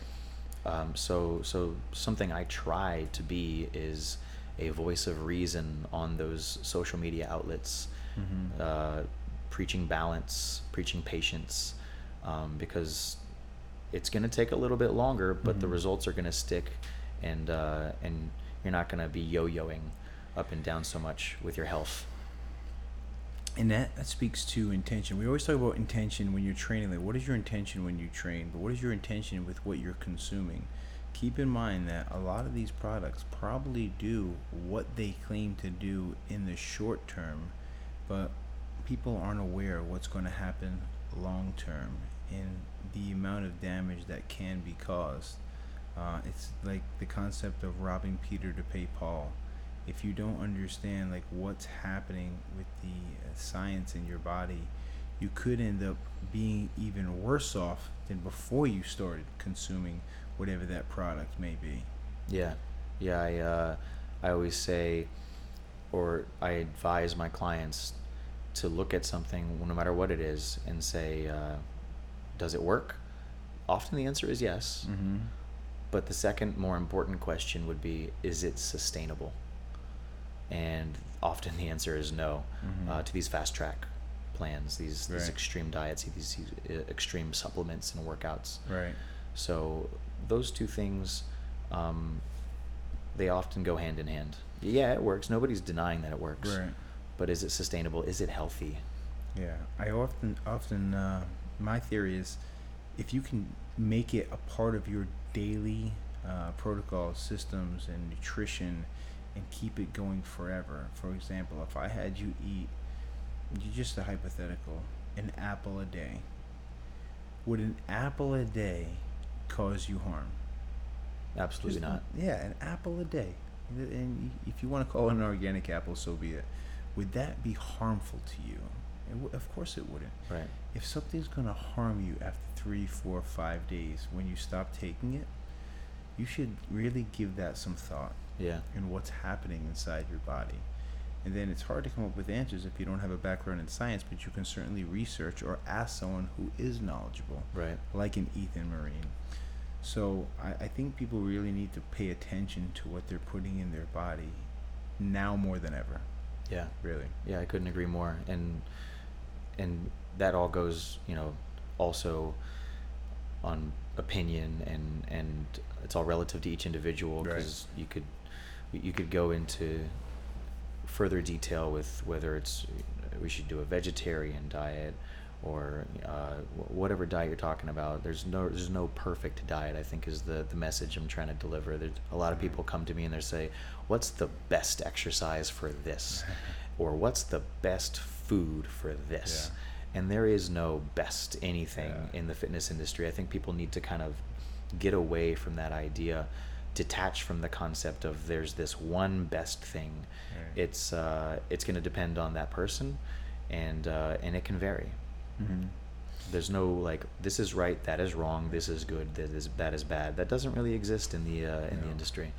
Um, so, so something I try to be is a voice of reason on those social media outlets, mm-hmm. uh, preaching balance, preaching patience, um, because it's going to take a little bit longer, but mm-hmm. the results are going to stick, and uh, and you're not going to be yo-yoing up and down so much with your health. And that, that speaks to intention. We always talk about intention when you're training. Like, what is your intention when you train? But what is your intention with what you're consuming? Keep in mind that a lot of these products probably do what they claim to do in the short term, but people aren't aware of what's going to happen long term and the amount of damage that can be caused. Uh, it's like the concept of robbing Peter to pay Paul. If you don't understand like what's happening with the science in your body, you could end up being even worse off than before you started consuming whatever that product may be. Yeah, yeah. I uh, I always say, or I advise my clients to look at something, no matter what it is, and say, uh, does it work? Often the answer is yes. Mm-hmm. But the second, more important question would be, is it sustainable? And often the answer is no, mm-hmm. uh, to these fast track plans, these, right. these extreme diets, these, these extreme supplements and workouts. Right. So those two things, um, they often go hand in hand. Yeah, it works. Nobody's denying that it works. Right. But is it sustainable? Is it healthy? Yeah. I often, often, uh, my theory is, if you can make it a part of your daily uh, protocol, systems, and nutrition, and keep it going forever. For example, if I had you eat, just a hypothetical, an apple a day, would an apple a day cause you harm? Absolutely just, not. Yeah, an apple a day. And if you want to call it an organic apple, so be it. Would that be harmful to you? Of course it wouldn't. Right. If something's going to harm you after three, four, five days when you stop taking it, you should really give that some thought. Yeah. And what's happening inside your body. And then it's hard to come up with answers if you don't have a background in science, but you can certainly research or ask someone who is knowledgeable. Right. Like an Ethan Marine. So I, I think people really need to pay attention to what they're putting in their body now more than ever. Yeah. Really. Yeah, I couldn't agree more. And and that all goes, you know, also on opinion, and and it's all relative to each individual, because right. you could you could go into further detail with whether it's we should do a vegetarian diet or uh, whatever diet you're talking about. There's no there's no perfect diet, I think, is the, the message I'm trying to deliver. There's a lot of people come to me and they say, what's the best exercise for this? Or what's the best food for this? Yeah. And there is no best anything yeah. in the fitness industry. I think people need to kind of get away from that idea, detach from the concept of there's this one best thing. Right. It's uh, it's going to depend on that person, and uh, and it can vary. Mm-hmm. There's no like this is right, that is wrong, this is good, that is that is bad. That doesn't really exist in the uh, in no. the industry.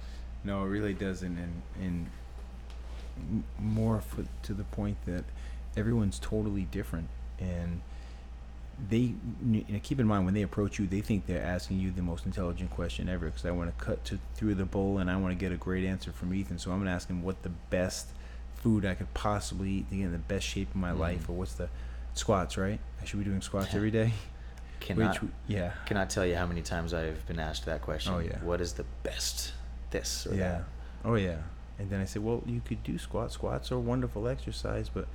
No, it really doesn't. And and more for, to the point that everyone's totally different. And they, you know, keep in mind, when they approach you, they think they're asking you the most intelligent question ever, because I want to cut to, through the bowl, and I want to get a great answer from Ethan. So I'm going to ask him what the best food I could possibly eat to get in the best shape of my mm-hmm. life, or what's the squats, right? I should be doing squats every day. Cannot, Which, yeah. Cannot tell you how many times I've been asked that question. Oh, yeah. What is the best this or yeah. that? Oh, yeah. And then I say, well, you could do squats. Squats are a wonderful exercise, but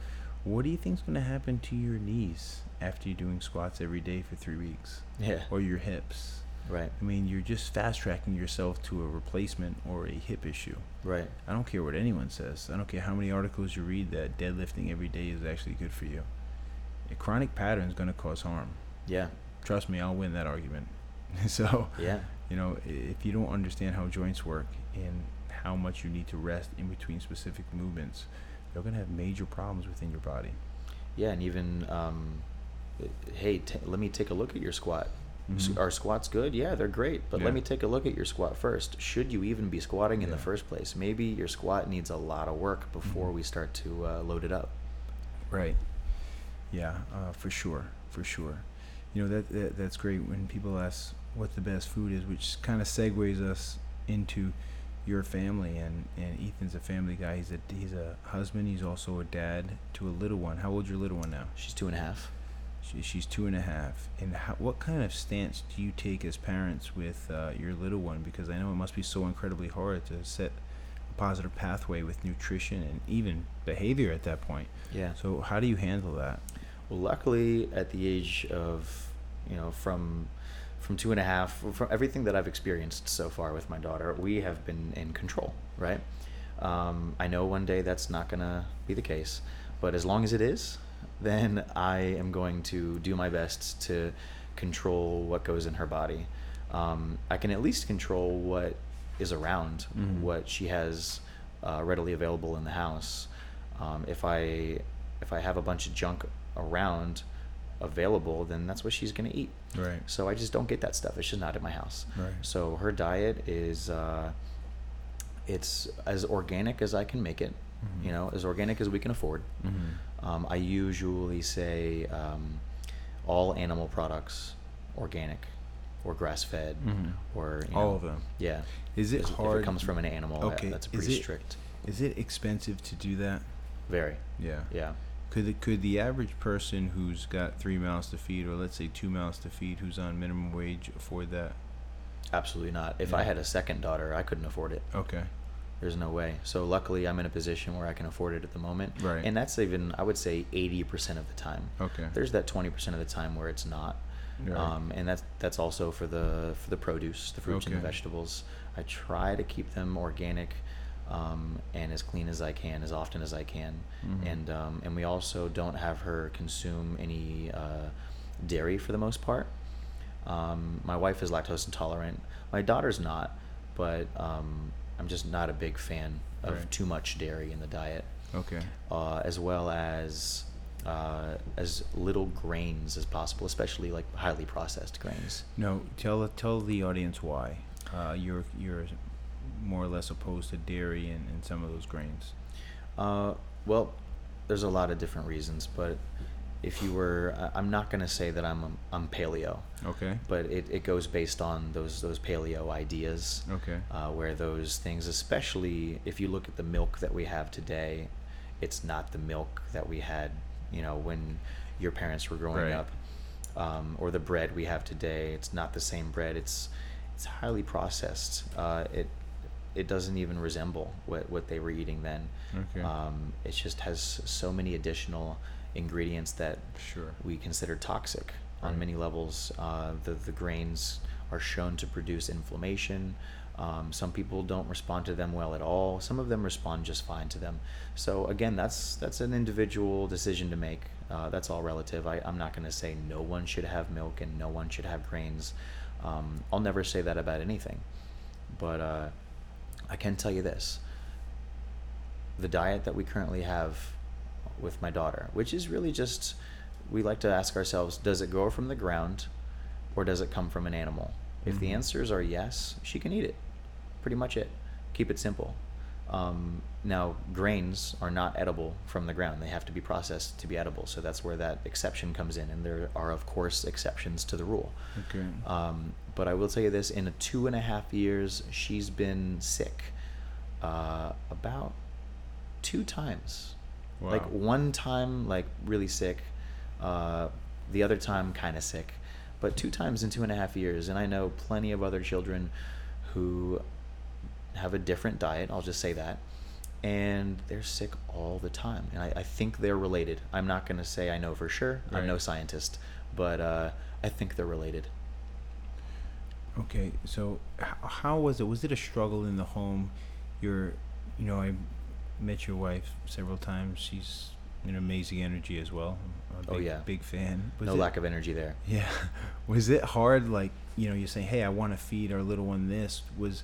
what do you think's going to happen to your knees after you're doing squats every day for three weeks? Yeah. Or your hips? Right. I mean, you're just fast-tracking yourself to a replacement or a hip issue. Right. I don't care what anyone says. I don't care how many articles you read that deadlifting every day is actually good for you. A chronic pattern is going to cause harm. Yeah. Trust me, I'll win that argument. So, yeah. you know, if you don't understand how joints work and how much you need to rest in between specific movements, you're going to have major problems within your body. Yeah, and even, um, hey, t- let me take a look at your squat. Mm-hmm. Are squats good? Yeah, they're great, but yeah. let me take a look at your squat first. Should you even be squatting in yeah. the first place? Maybe your squat needs a lot of work before mm-hmm. we start to uh, load it up. Right. Yeah, uh, for sure, for sure. You know, that, that that's great when people ask what the best food is, which kind of segues us into your family, and, and Ethan's a family guy. He's a he's a husband. He's also a dad to a little one. How old's your little one now? She's two and a half. She, she's two and a half. And how, what kind of stance do you take as parents with uh, your little one? Because I know it must be so incredibly hard to set a positive pathway with nutrition and even behavior at that point. Yeah. So how do you handle that? Well, luckily, at the age of, you know, from... from two and a half, from everything that I've experienced so far with my daughter, we have been in control, right? Um, I know one day that's not going to be the case, but as long as it is, then I am going to do my best to control what goes in her body. Um, I can at least control what is around, mm-hmm. what she has uh, readily available in the house. Um, if I if I have a bunch of junk around available, then that's what she's going to eat. Right. So I just don't get that stuff. It's just not at my house. Right. So her diet is, uh, it's as organic as I can make it, mm-hmm. you know, as organic as we can afford. Mm-hmm. Um, I usually say um, all animal products, organic or grass-fed mm-hmm. or, you know, all of them. Yeah. Is it hard? If it comes from an animal, okay. that, that's pretty is it, strict. Is it expensive to do that? Very. Yeah. Yeah. Could the, could the average person who's got three mouths to feed, or let's say two mouths to feed, who's on minimum wage, afford that? Absolutely not. If yeah. I had a second daughter, I couldn't afford it. Okay. There's no way. So luckily, I'm in a position where I can afford it at the moment. Right. And that's even, I would say, eighty percent of the time. Okay. There's that twenty percent of the time where it's not. Right. Um, and that's that's also for the for the produce, the fruits okay. and the vegetables. I try to keep them organic. Um, and as clean as I can, as often as I can, mm-hmm. and um, and we also don't have her consume any uh, dairy for the most part. Um, my wife is lactose intolerant. My daughter's not, but um, I'm just not a big fan of right. too much dairy in the diet. Okay. Uh, as well as uh, as little grains as possible, especially like highly processed grains. No, tell tell the audience why. uh, you're you're more or less opposed to dairy and, and some of those grains? Uh, well, there's a lot of different reasons, but if you were, I'm not gonna say that I'm I'm paleo. Okay. But it, it goes based on those those paleo ideas. Okay. Uh, where those things, especially if you look at the milk that we have today, it's not the milk that we had, you know, when your parents were growing right. up. Um, or the bread we have today, it's not the same bread. It's it's highly processed. Uh, it it doesn't even resemble what, what they were eating then. Okay. Um, it just has so many additional ingredients that sure. we consider toxic right. on many levels. Uh, the the grains are shown to produce inflammation. Um, some people don't respond to them well at all. Some of them respond just fine to them. So again, that's that's an individual decision to make. Uh, that's all relative. I, I'm not going to say no one should have milk and no one should have grains. Um, I'll never say that about anything. But uh, I can tell you this. The diet that we currently have with my daughter, which is really just, we like to ask ourselves, does it grow from the ground or does it come from an animal? If the answers are yes, she can eat it. Pretty much it. Keep it simple. Um, now, grains are not edible from the ground. They have to be processed to be edible. So that's where that exception comes in. And there are, of course, exceptions to the rule. Okay. Um, but I will tell you this. In a two and a half years, she's been sick uh, about two times. Wow. Like one time, like really sick. Uh, the other time, kind of sick. But two times in two and a half years, and I know plenty of other children who have a different diet, I'll just say that, and they're sick all the time. And I, I think they're related. I'm not going to say I know for sure. Right. I'm no scientist, but uh, I think they're related. Okay, so how was it? Was it a struggle in the home? You're, you know, I met your wife several times. She's an amazing energy as well. Big, oh yeah, big fan. Was no it, lack of energy there. Yeah, was it hard? Like, you know, you're saying, hey, I want to feed our little one this. Was,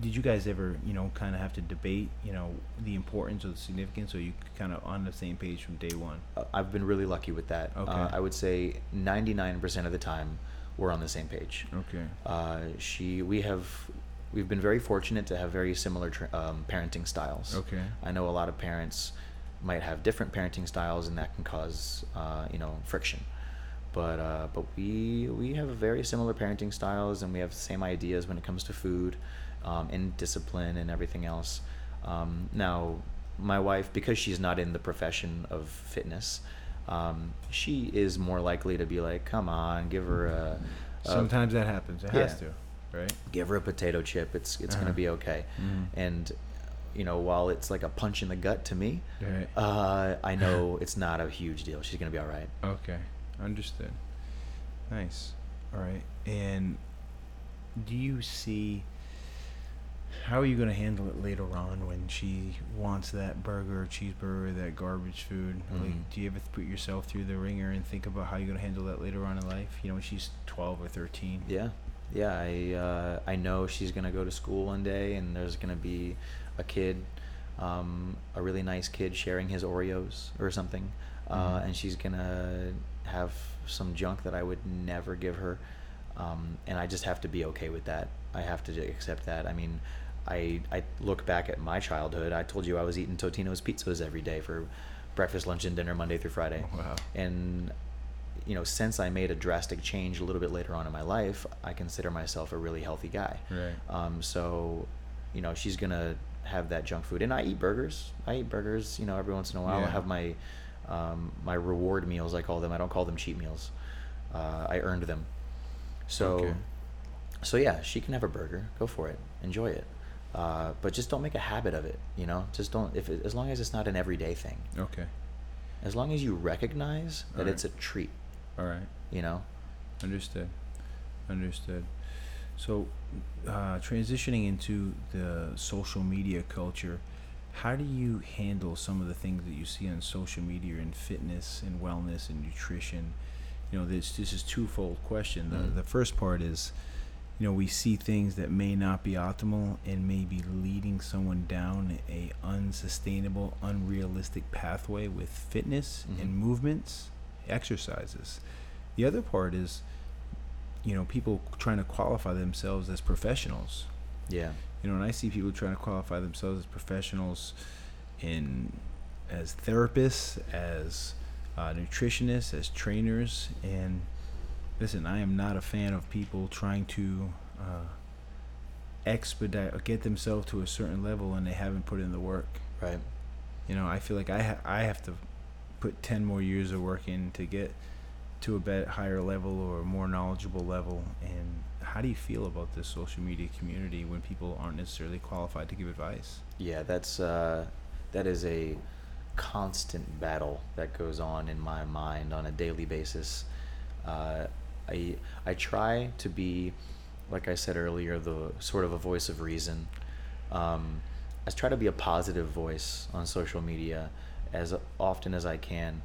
did you guys ever, you know, kind of have to debate, you know, the importance or the significance, or you kind of on the same page from day one? I've been really lucky with that. Okay. Uh, I would say ninety-nine percent of the time we're on the same page. Okay. Uh, she, we have. We've been very fortunate to have very similar tra- um, parenting styles. Okay. I know a lot of parents might have different parenting styles, and that can cause uh, you know, friction. But uh, but we we have very similar parenting styles, and we have the same ideas when it comes to food, um, and discipline and everything else. Um, now, my wife, because she's not in the profession of fitness, um, she is more likely to be like, "Come on, give her a." a Sometimes that happens. It yeah. has to, right? Give her a potato chip. It's it's uh-huh. gonna be okay, mm-hmm. and. You know, while it's like a punch in the gut to me, right. uh, I know it's not a huge deal. She's going to be all right. Okay. Understood. Nice. All right. And do you see, how are you going to handle it later on when she wants that burger or cheeseburger, that garbage food? Mm-hmm. Like, do you ever put yourself through the ringer and think about how you're going to handle that later on in life? You know, when she's twelve or thirteen. Yeah. Yeah. I, uh, I know she's going to go to school one day, and there's going to be a kid, um, a really nice kid, sharing his Oreos or something, uh, mm-hmm. and she's gonna have some junk that I would never give her, um, and I just have to be okay with that. I have to accept that. I mean, I I look back at my childhood. I told you I was eating Totino's pizzas every day for breakfast, lunch, and dinner, Monday through Friday. Oh, wow. And you know, since I made a drastic change a little bit later on in my life, I consider myself a really healthy guy. Right. Um, so, you know, she's gonna have that junk food, and I eat burgers. I eat burgers, you know, every once in a while. Yeah. I have my um, my reward meals, I call them. I don't call them cheat meals. Uh, I earned them. So, okay. so yeah, she can have a burger. Go for it. Enjoy it. Uh, but just don't make a habit of it. You know, just don't. If it, as long as it's not an everyday thing. Okay. As long as you recognize that All right. it's a treat. All right. You know. Understood. Understood. So, uh, transitioning into the social media culture, how do you handle some of the things that you see on social media in fitness and wellness and nutrition? You know, this this is twofold question. The, mm. the first part is, you know, we see things that may not be optimal and may be leading someone down a unsustainable, unrealistic pathway with fitness mm-hmm. and movements, exercises. The other part is you know, people trying to qualify themselves as professionals. Yeah. You know, and I see people trying to qualify themselves as professionals in as therapists, as uh, nutritionists, as trainers. And listen, I am not a fan of people trying to uh, expedite or get themselves to a certain level and they haven't put in the work. Right. You know, I feel like I ha- I have to put ten more years of work in to get to a better, higher level or a more knowledgeable level. And how do you feel about this social media community when people aren't necessarily qualified to give advice? Yeah, that's uh, that is a constant battle that goes on in my mind on a daily basis. Uh, I I try to be, like I said earlier, the sort of a voice of reason. Um, I try to be a positive voice on social media as often as I can,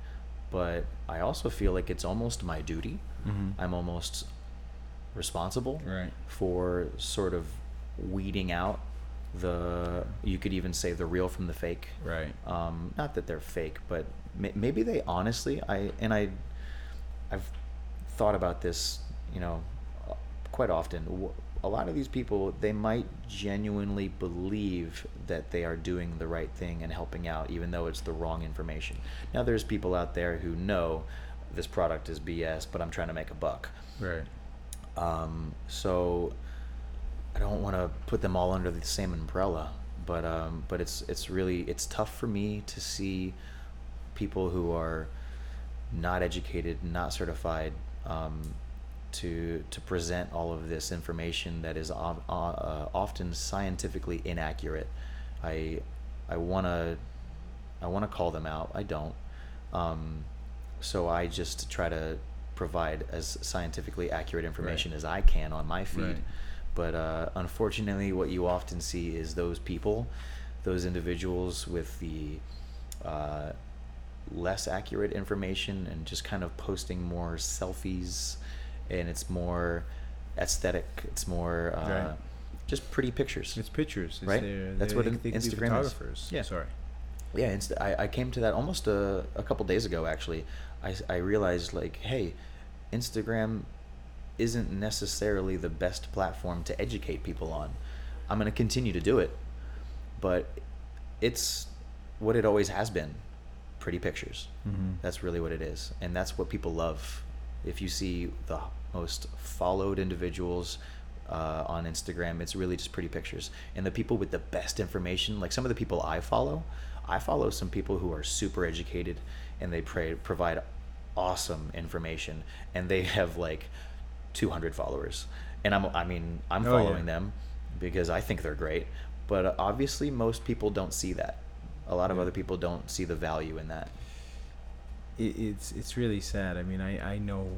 but I also feel like it's almost my duty. Mm-hmm. I'm almost responsible right. for sort of weeding out the, you could even say the real from the fake. Right. Um, not that they're fake, but may- maybe they honestly, I and I, I've thought about this, you know, quite often. A lot of these people, they might genuinely believe that they are doing the right thing and helping out, even though it's the wrong information. Now, there's people out there who know this product is B S, but I'm trying to make a buck. Right. Um, so I don't want to put them all under the same umbrella, but um, but it's it's really it's tough for me to see people who are not educated, not certified, um, to to present all of this information that is uh, uh, often scientifically inaccurate. I I wanna I wanna call them out. I don't. Um, so I just try to provide as scientifically accurate information right. as I can on my feed. Right. But uh, unfortunately, what you often see is those people, those individuals with the uh, less accurate information and just kind of posting more selfies. And it's more aesthetic. It's more uh, right. just pretty pictures. It's pictures, it's right? Their, That's what in, Instagram is. Yeah, sorry. Yeah, insta- I, I came to that almost a, a couple days ago. Actually, I, I realized like, hey, Instagram isn't necessarily the best platform to educate people on. I'm going to continue to do it, but it's what it always has been: pretty pictures. Mm-hmm. That's really what it is, and that's what people love. If you see the most followed individuals uh, on Instagram, it's really just pretty pictures. And the people with the best information, like some of the people I follow, I follow some people who are super educated and they pray, provide awesome information, and they have like two hundred followers. And I'm, I mean, I'm oh, following yeah. them because I think they're great. But obviously, most people don't see that. A lot of yeah. other people don't see the value in that. It's it's really sad. I mean, I, I know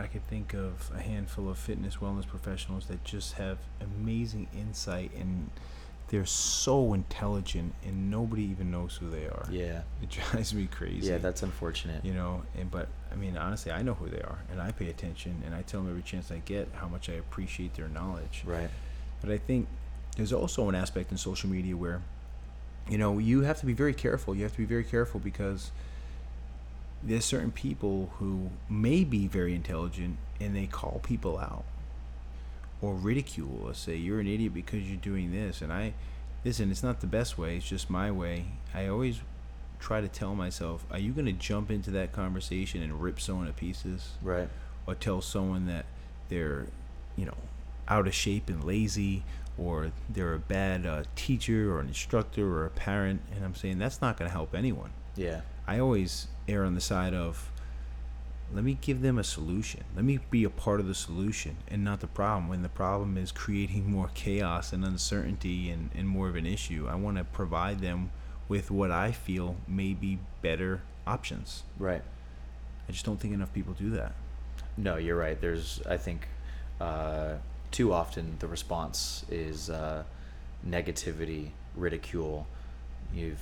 I could think of a handful of fitness wellness professionals that just have amazing insight and they're so intelligent and nobody even knows who they are. Yeah. It drives me crazy. Yeah, that's unfortunate. You know, and but I mean, honestly, I know who they are and I pay attention and I tell them every chance I get how much I appreciate their knowledge. Right. But I think there's also an aspect in social media where, you know, you have to be very careful. You have to be very careful because there's certain people who may be very intelligent and they call people out or ridicule or say you're an idiot because you're doing this. And I listen, it's not the best way, it's just my way. I always try to tell myself, are you going to jump into that conversation and rip someone to pieces, right, or tell someone that they're, you know, out of shape and lazy, or they're a bad uh, teacher or an instructor or a parent? And I'm saying that's not going to help anyone. Yeah, I always err on the side of, let me give them a solution. Let me be a part of the solution and not the problem. When the problem is creating more chaos and uncertainty and, and more of an issue, I want to provide them with what I feel may be better options. Right. I just don't think enough people do that. No, you're right. There's, I think, uh, too often the response is uh, negativity, ridicule. You've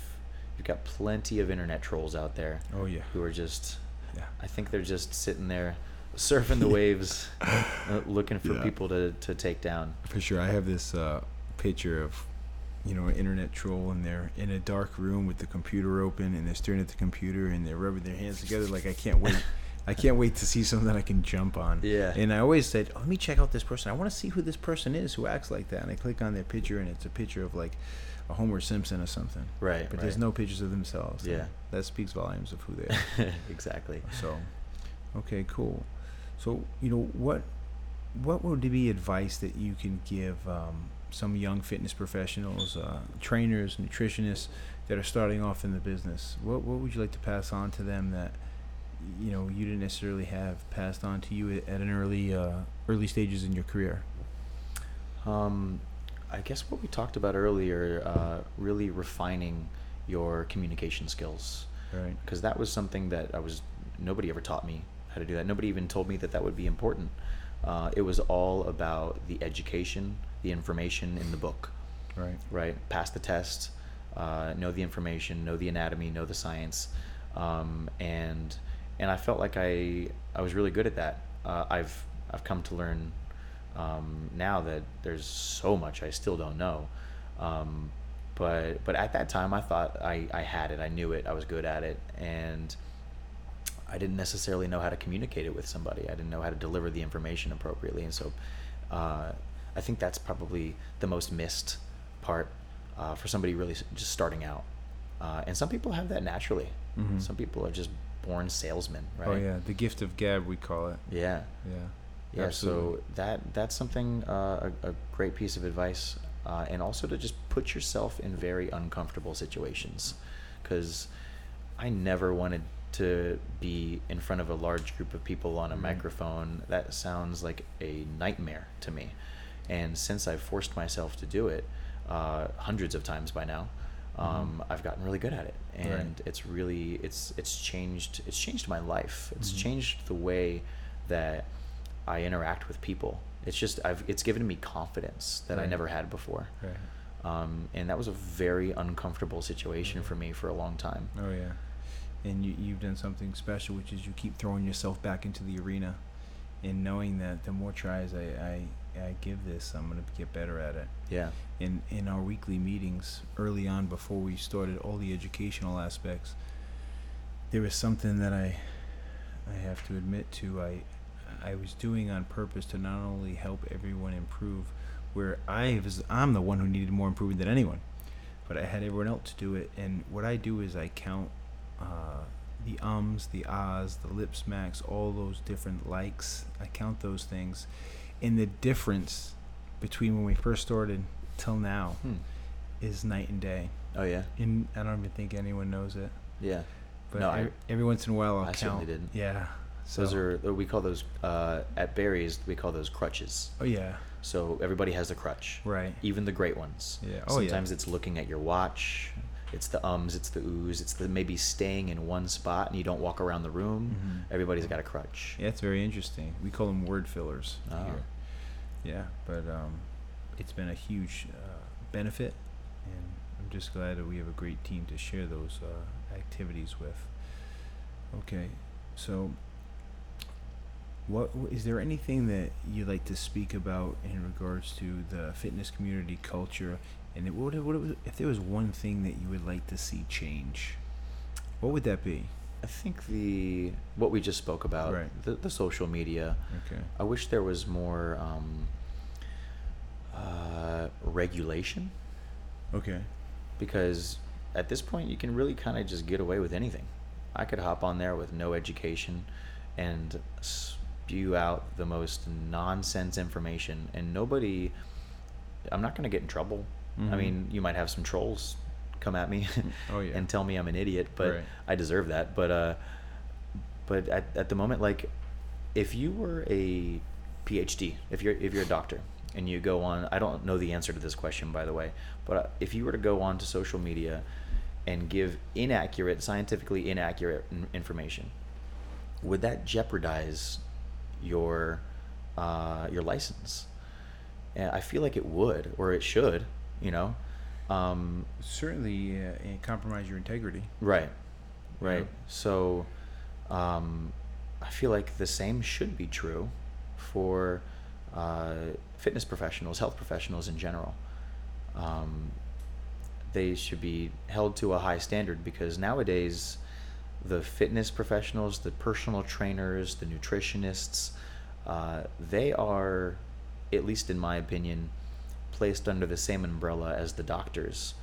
You've got plenty of internet trolls out there. Oh yeah. Who are just, yeah. I think they're just sitting there, surfing the waves, uh, looking for yeah. people to, to take down. For sure, I have this uh, picture of, you know, an internet troll, and they're in a dark room with the computer open, and they're staring at the computer, and they're rubbing their hands together like I can't wait. I can't wait to see something that I can jump on. Yeah. And I always said, oh, let me check out this person. I want to see who this person is who acts like that. And I click on their picture, and it's a picture of like a Homer Simpson or something. Right. But right. there's no pictures of themselves. Yeah. That speaks volumes of who they are. Exactly. So, okay, cool. So, you know, what what would be advice that you can give um, some young fitness professionals, uh, trainers, nutritionists that are starting off in the business? What what would you like to pass on to them that, you know, you didn't necessarily have passed on to you at an early uh, early stages in your career? Um, I guess what we talked about earlier, uh, really refining your communication skills. Right. Because that was something that I was nobody ever taught me how to do that. Nobody even told me that that would be important. Uh, it was all about the education, the information in the book. Right. Right. Pass the test. Uh, know the information. Know the anatomy. Know the science. Um, and and I felt like I I was really good at that. Uh, I've I've come to learn um, now that there's so much I still don't know. Um, but but at that time I thought I, I had it. I knew it. I was good at it. And I didn't necessarily know how to communicate it with somebody. I didn't know how to deliver the information appropriately. And so uh, I think that's probably the most missed part uh, for somebody really just starting out. Uh, and some people have that naturally. Mm-hmm. Some people are just born salesmen, right? Oh yeah, the gift of gab, we call it. Yeah, yeah, yeah. Absolutely. So that that's something uh, a, a great piece of advice, uh, and also to just put yourself in very uncomfortable situations, because I never wanted to be in front of a large group of people on a mm-hmm. microphone. That sounds like a nightmare to me, and since I've forced myself to do it uh, hundreds of times by now. Um, I've gotten really good at it, and right. it's really it's it's changed it's changed my life. It's mm-hmm. changed the way that I interact with people. It's just I've it's given me confidence that right. I never had before, right. um, and that was a very uncomfortable situation right. for me for a long time. Oh yeah, and you you've done something special, which is you keep throwing yourself back into the arena, and knowing that the more tries I. I I give this, I'm going to get better at it. Yeah. In in our weekly meetings, early on before we started all the educational aspects, there was something that I I have to admit to I I was doing on purpose to not only help everyone improve, where I was, I'm the one who needed more improvement than anyone, but I had everyone else do it. And what I do is I count uh, the ums, the ahs, the lip smacks, all those different likes. I count those things. And the difference between when we first started till now hmm. is night and day. Oh yeah. And I don't even think anyone knows it. Yeah. But no, every, I, every once in a while I'll I count. Certainly didn't. Yeah. So. Those are we call those uh, at Barry's we call those crutches. Oh yeah. So everybody has a crutch. Right. Even the great ones. Yeah. Oh, sometimes yeah. it's looking at your watch. It's the ums, it's the oohs, it's the maybe staying in one spot and you don't walk around the room. Mm-hmm. Everybody's got a crutch. Yeah, it's very interesting. We call them word fillers oh. here. Yeah, but um, it's been a huge uh, benefit, and I'm just glad that we have a great team to share those uh, activities with. Okay, so what is there anything that you'd like to speak about in regards to the fitness community culture? And it, what, what, if there was one thing that you would like to see change, what would that be? I think the what we just spoke about, right. the, the social media. Okay. I wish there was more um, uh, regulation. Okay. Because at this point, you can really kind of just get away with anything. I could hop on there with no education and spew out the most nonsense information, and nobody. I'm not going to get in trouble. Mm-hmm. I mean, you might have some trolls come at me oh, yeah. and tell me I'm an idiot, but right. I deserve that. But uh, but at at the moment, like, if you were a P H D, if you're if you're a doctor and you go on, I don't know the answer to this question, by the way, but if you were to go on to social media and give inaccurate, scientifically inaccurate information, would that jeopardize your uh, your license? And I feel like it would, or it should. You know, um, certainly uh, compromise your integrity. Right, right. Yeah. So, um, I feel like the same should be true for uh, fitness professionals, health professionals in general. Um, they should be held to a high standard because nowadays the fitness professionals, the personal trainers, the nutritionists, uh, they are, at least in my opinion, placed under the same umbrella as the doctors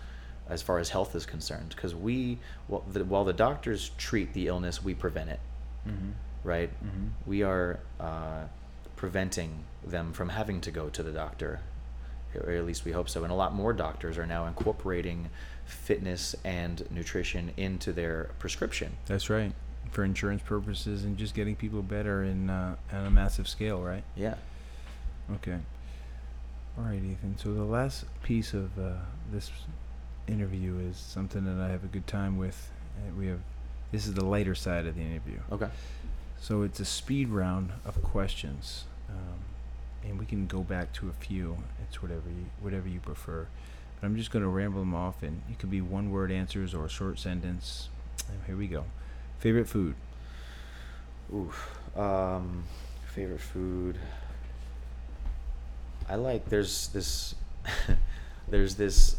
as far as health is concerned. Because we, well, the, while the doctors treat the illness, we prevent it, mm-hmm. right? Mm-hmm. We are uh, preventing them from having to go to the doctor, or at least we hope so. And a lot more doctors are now incorporating fitness and nutrition into their prescription. That's right, for insurance purposes and just getting people better in uh, on a massive scale, right? Yeah. Okay. All right, Ethan. So the last piece of uh, this interview is something that I have a good time with. We have this is the lighter side of the interview. Okay. So it's a speed round of questions, um, and we can go back to a few. It's whatever you, whatever you prefer. I'm just going to ramble them off, and it could be one-word answers or a short sentence. And here we go. Favorite food? Oof. Um, favorite food. I like. There's this. there's this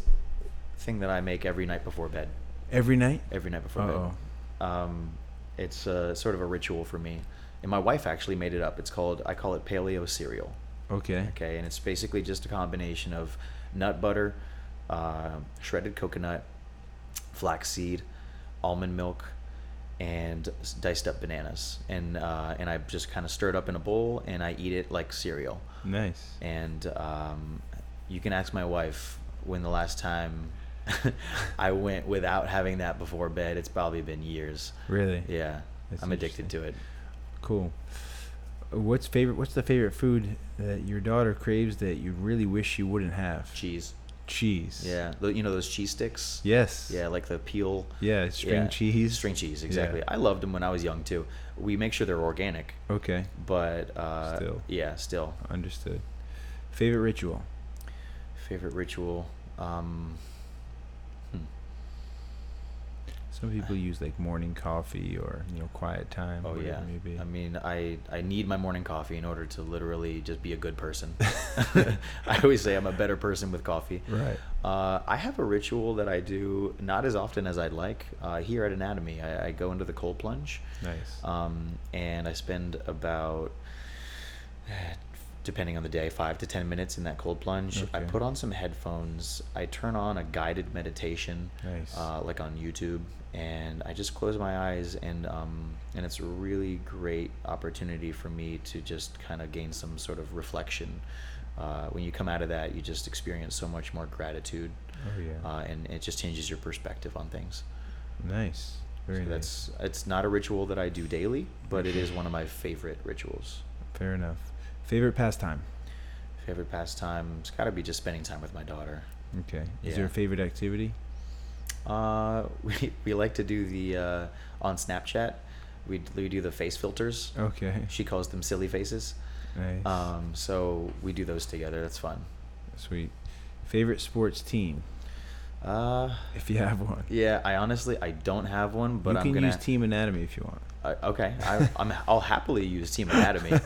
thing that I make every night before bed. Every night? Every night before Uh-oh. bed. Um, it's a, sort of a ritual for me, and my wife actually made it up. It's called. I call it paleo cereal. Okay. Okay, and it's basically just a combination of nut butter, Uh, shredded coconut, flaxseed, almond milk, and diced up bananas, and uh, and I just kind of stir it up in a bowl, and I eat it like cereal. Nice. And um, you can ask my wife when the last time I went without having that before bed. It's probably been years. Really? Yeah. That's I'm addicted to it. Cool. What's favorite? What's the favorite food that your daughter craves that you really wish you wouldn't have? Cheese. Cheese. Yeah, you know those cheese sticks? Yes. Yeah, like the peel. Yeah, string yeah. cheese. String cheese, exactly. Yeah. I loved them when I was young too. We make sure they're organic. Okay. But uh, still. Yeah, still. Understood. Favorite ritual? Favorite ritual. Um, hmm. Some people use like morning coffee or you know quiet time. Oh yeah. Maybe. I mean, I I need my morning coffee in order to literally just be a good person. I always say I'm a better person with coffee. Right. Uh, I have a ritual that I do not as often as I'd like. Uh, here at Anatomy, I, I go into the cold plunge. Nice. Um, and I spend about, depending on the day, five to ten minutes in that cold plunge. Okay. I put on some headphones. I turn on a guided meditation, nice. uh, like on YouTube, and I just close my eyes, and um, and it's a really great opportunity for me to just kind of gain some sort of reflection. Uh, when you come out of that, you just experience so much more gratitude, oh, yeah. uh, and it just changes your perspective on things. Nice, very so nice. That's it's not a ritual that I do daily, but it is one of my favorite rituals. Fair enough. Favorite pastime? Favorite pastime? It's got to be just spending time with my daughter. Okay. Is yeah. there a favorite activity? Uh, we we like to do the, uh, on Snapchat, we, we do the face filters. Okay. She calls them silly faces. Nice. Um, so we do those together. That's fun. Sweet. Favorite sports team? Uh, if you have one. Yeah, I honestly, I don't have one, but I'm gonna... You can use Team Anatomy if you want. Uh, okay, I, I'm, I'll happily use Team Anatomy.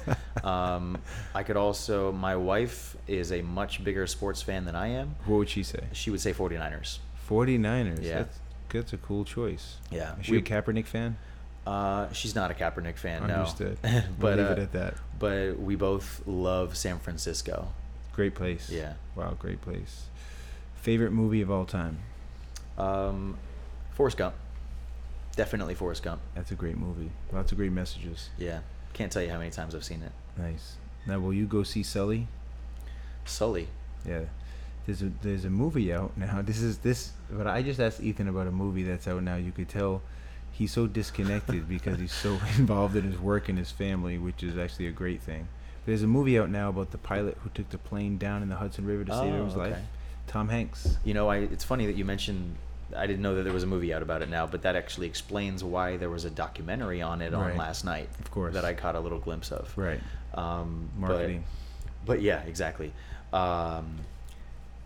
Um, I could also... My wife is a much bigger sports fan than I am. What would she say? She would say forty-niners. forty-niners? Yeah. That's, that's a cool choice. Yeah. Is she we, a Kaepernick fan? Uh, she's not a Kaepernick fan, Understood. No. Understood. We'll leave uh, it at that. But we both love San Francisco. Great place. Yeah. Wow, great place. Favorite movie of all time? Um, Forrest Gump. Definitely Forrest Gump. That's a great movie. Lots of great messages. Yeah. Can't tell you how many times I've seen it. Nice. Now, will you go see Sully? Sully? Yeah. There's a, there's a movie out now. This is this. But I just asked Ethan about a movie that's out now. You could tell he's so disconnected because he's so involved in his work and his family, which is actually a great thing. But there's a movie out now about the pilot who took the plane down in the Hudson River to oh, save his okay. life. Tom Hanks. You know, I, it's funny that you mentioned... I didn't know that there was a movie out about it now, but that actually explains why there was a documentary on it right. on last night. Of course. That I caught a little glimpse of. Right. Um, Marketing. But, but yeah, exactly. Um,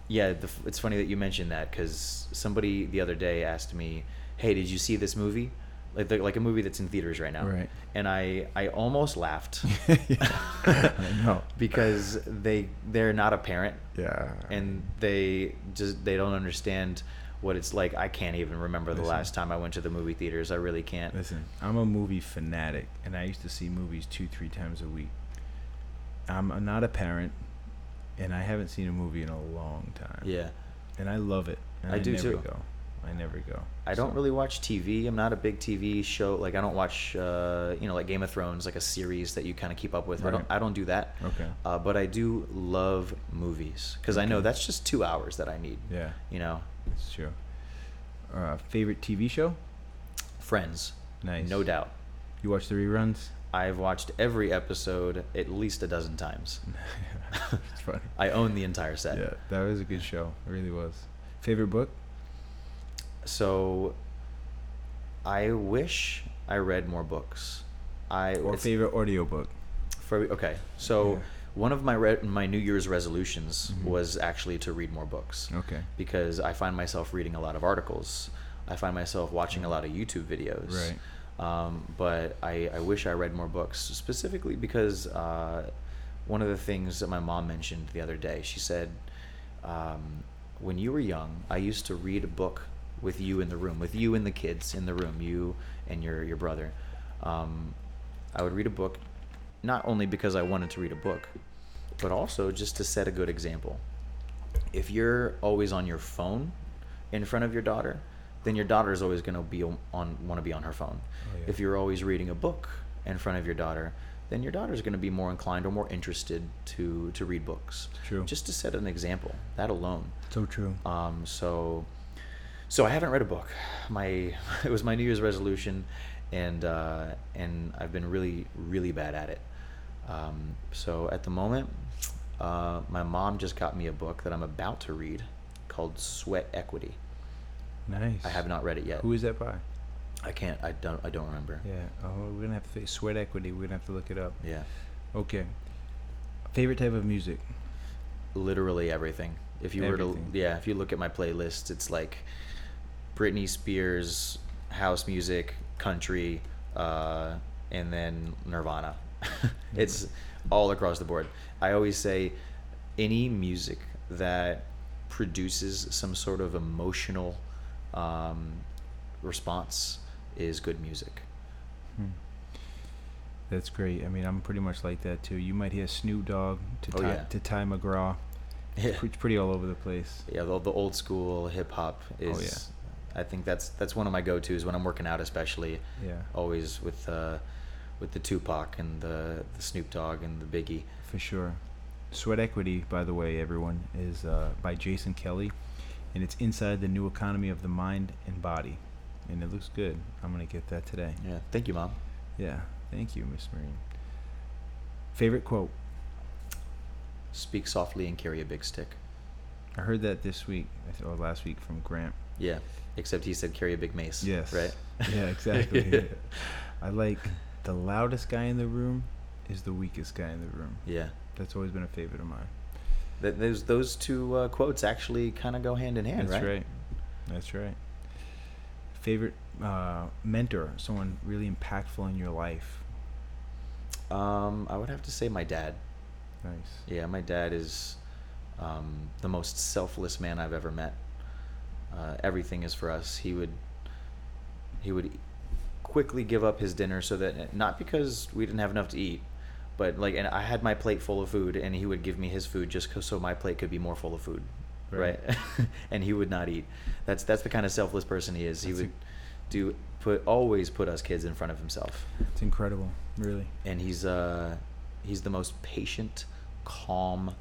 yeah, the, it's funny that you mentioned that because somebody the other day asked me, hey, did you see this movie? Like the, like a movie that's in theaters right now. Right. And I, I almost laughed. I know. Because they, they're not a parent. Yeah. And they just they don't understand what it's like. I can't even remember Listen. the last time I went to the movie theaters. I really can't. Listen, I'm a movie fanatic, and I used to see movies two, three times a week. I'm not a parent, and I haven't seen a movie in a long time. Yeah. And I love it. And I, I do never too. Go. I never go. I so. don't really watch T V. I'm not a big T V show. Like, I don't watch, uh, you know, like Game of Thrones, like a series that you kind of keep up with. Right. I don't I don't do that. Okay. Uh, but I do love movies because okay. I know that's just two hours that I need. Yeah. You know? That's true. Uh, favorite T V show? Friends. Nice. No doubt. You watch the reruns? I've watched every episode at least a dozen times. It's funny. I own the entire set. Yeah, that was a good show. It really was. Favorite book? So, I wish I read more books. I or favorite audiobook. For okay, so yeah. one of my re- my New Year's resolutions mm-hmm. was actually to read more books. Okay. Because I find myself reading a lot of articles. I find myself watching a lot of YouTube videos. Right. Um, but I, I wish I read more books, specifically because uh, one of the things that my mom mentioned the other day, she said, um, when you were young, I used to read a book with you in the room, with you and the kids in the room, you and your, your brother. Um, I would read a book, not only because I wanted to read a book, but also just to set a good example. If you're always on your phone in front of your daughter, then your daughter is always going to be on want to be on her phone. Oh, yeah. If you're always reading a book in front of your daughter, then your daughter is going to be more inclined or more interested to to read books. True. Just to set an example, that alone. So true. Um. So, so I haven't read a book. My it was my New Year's resolution, and uh, and I've been really really bad at it. Um. So at the moment, uh, my mom just got me a book that I'm about to read, called Sweat Equity. Nice. I have not read it yet. Who is that by? I can't. I don't. I don't remember. Yeah. Oh, we're gonna have to Sweat Equity. We're gonna have to look it up. Yeah. Okay. Favorite type of music? Literally everything. If you everything. were to, yeah. If you look at my playlists, it's like Britney Spears, house music, country, uh, and then Nirvana. It's all across the board. I always say, any music that produces some sort of emotional Um, response is good music. Hmm. That's great. I mean, I'm pretty much like that too. You might hear Snoop Dogg to oh, Ty, yeah. to Ty McGraw. Yeah. It's pretty, pretty all over the place. Yeah, the, the old school hip hop is. Oh, yeah. I think that's that's one of my go tos when I'm working out, especially. Yeah. Always with uh, with the Tupac and the, the Snoop Dogg and the Biggie. For sure. Sweat Equity, by the way, everyone, is uh, by Jason Kelly. And it's inside the new economy of the mind and body. And it looks good. I'm going to get that today. Yeah. Thank you, Mom. Yeah. Thank you, Miss Marine. Favorite quote? Speak softly and carry a big stick. I heard that this week, or last week, from Grant. Yeah. Except he said carry a big mace. Yes. Right? Yeah, exactly. Yeah. I like the loudest guy in the room is the weakest guy in the room. Yeah. That's always been a favorite of mine. That those those two uh, quotes actually kind of go hand in hand, that's right? That's right. That's right. Favorite uh, mentor, someone really impactful in your life? Um, I would have to say my dad. Nice. Yeah, my dad is um, the most selfless man I've ever met. Uh, everything is for us. He would he would quickly give up his dinner so that, not because we didn't have enough to eat, but like, and I had my plate full of food, and he would give me his food just so my plate could be more full of food, right? right? And he would not eat. That's that's the kind of selfless person he is. That's he would a, do put always put us kids in front of himself. It's incredible, really. And he's uh he's the most patient, calm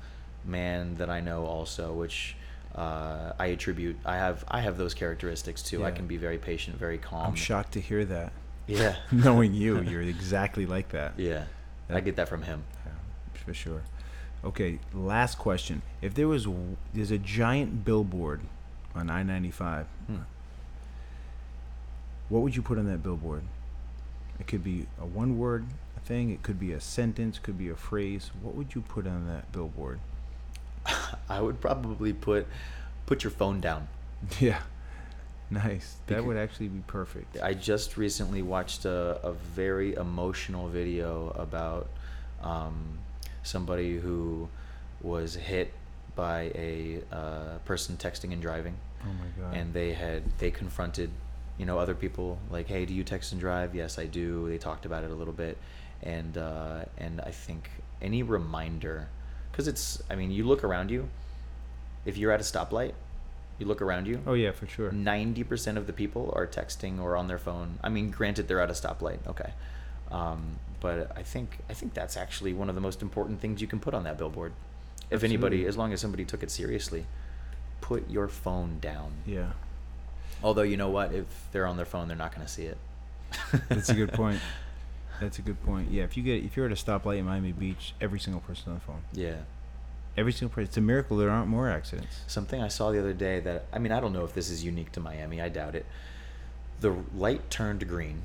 man that I know. Also, which uh, I attribute. I have I have those characteristics too. Yeah. I can be very patient, very calm. I'm shocked to hear that. Yeah, knowing you, you're exactly like that. Yeah. I get that from him. Yeah, for sure. Okay, last question. If there was, there's a giant billboard on I ninety-five. Hmm. What would you put on that billboard? It could be a one-word thing. It could be a sentence. Could be a phrase. What would you put on that billboard? I would probably put, put your phone down. Yeah. Nice. That because would actually be perfect. I just recently watched a, a very emotional video about um, somebody who was hit by a uh, person texting and driving. Oh my God. And they had they confronted, you know, other people like, hey, do you text and drive? Yes, I do. They talked about it a little bit, and uh, and I think any reminder, because it's, I mean, you look around you. If you're at a stoplight, you look around you. Oh, yeah, for sure. ninety percent of the people are texting or on their phone. I mean, granted, they're at a stoplight. Okay. Um, but I think I think that's actually one of the most important things you can put on that billboard. If Absolutely. Anybody, as long as somebody took it seriously, put your phone down. Yeah. Although, you know what? If they're on their phone, they're not going to see it. That's a good point. That's a good point. Yeah, if you get if you're at a stoplight in Miami Beach, every single person's on the phone. Yeah. Every single person. It's a miracle there aren't more accidents. Something I saw the other day that, I mean, I don't know if this is unique to Miami. I doubt it. The light turned green,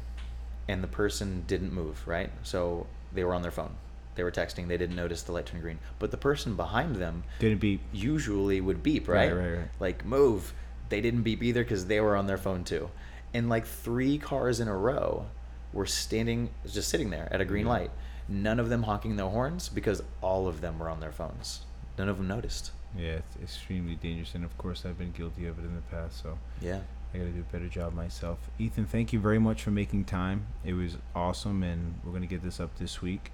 and the person didn't move, right? So they were on their phone. They were texting. They didn't notice the light turned green. But the person behind them didn't beep. Usually would beep, right? Right, right, right. Like, move. They didn't beep either because they were on their phone too. And like three cars in a row were standing, just sitting there at a green light. None of them honking their horns because all of them were on their phones. None of them noticed. Yeah, it's extremely dangerous, and of course I've been guilty of it in the past, so yeah, I gotta do a better job myself. Ethan, thank you very much for making time. It was awesome, and we're gonna get this up this week.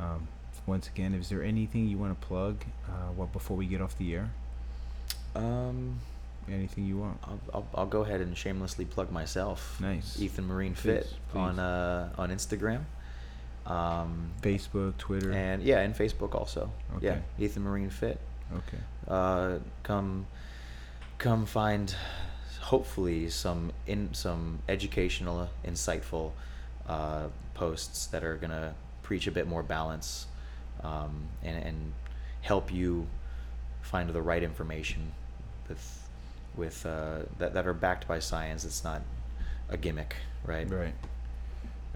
Um, once again, is there anything you want to plug uh, what before we get off the air? Um, anything you want? I'll, I'll, I'll go ahead and shamelessly plug myself. Nice. Ethan Marine please, Fit please. on uh, on Instagram. Um, Facebook, Twitter, and yeah, and Facebook also. Okay. Yeah, Ethan Marine Fit. Okay. Uh, come, come find, hopefully some in some educational, insightful, uh, posts that are gonna preach a bit more balance, um, and and help you find the right information with with uh, that that are backed by science. It's not a gimmick, right? Right.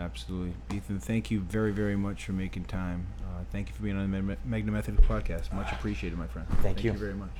Absolutely. Ethan, thank you very, very much for making time. Uh, thank you for being on the Magna Method podcast. Much appreciated, my friend. Thank, thank you. Thank you very much.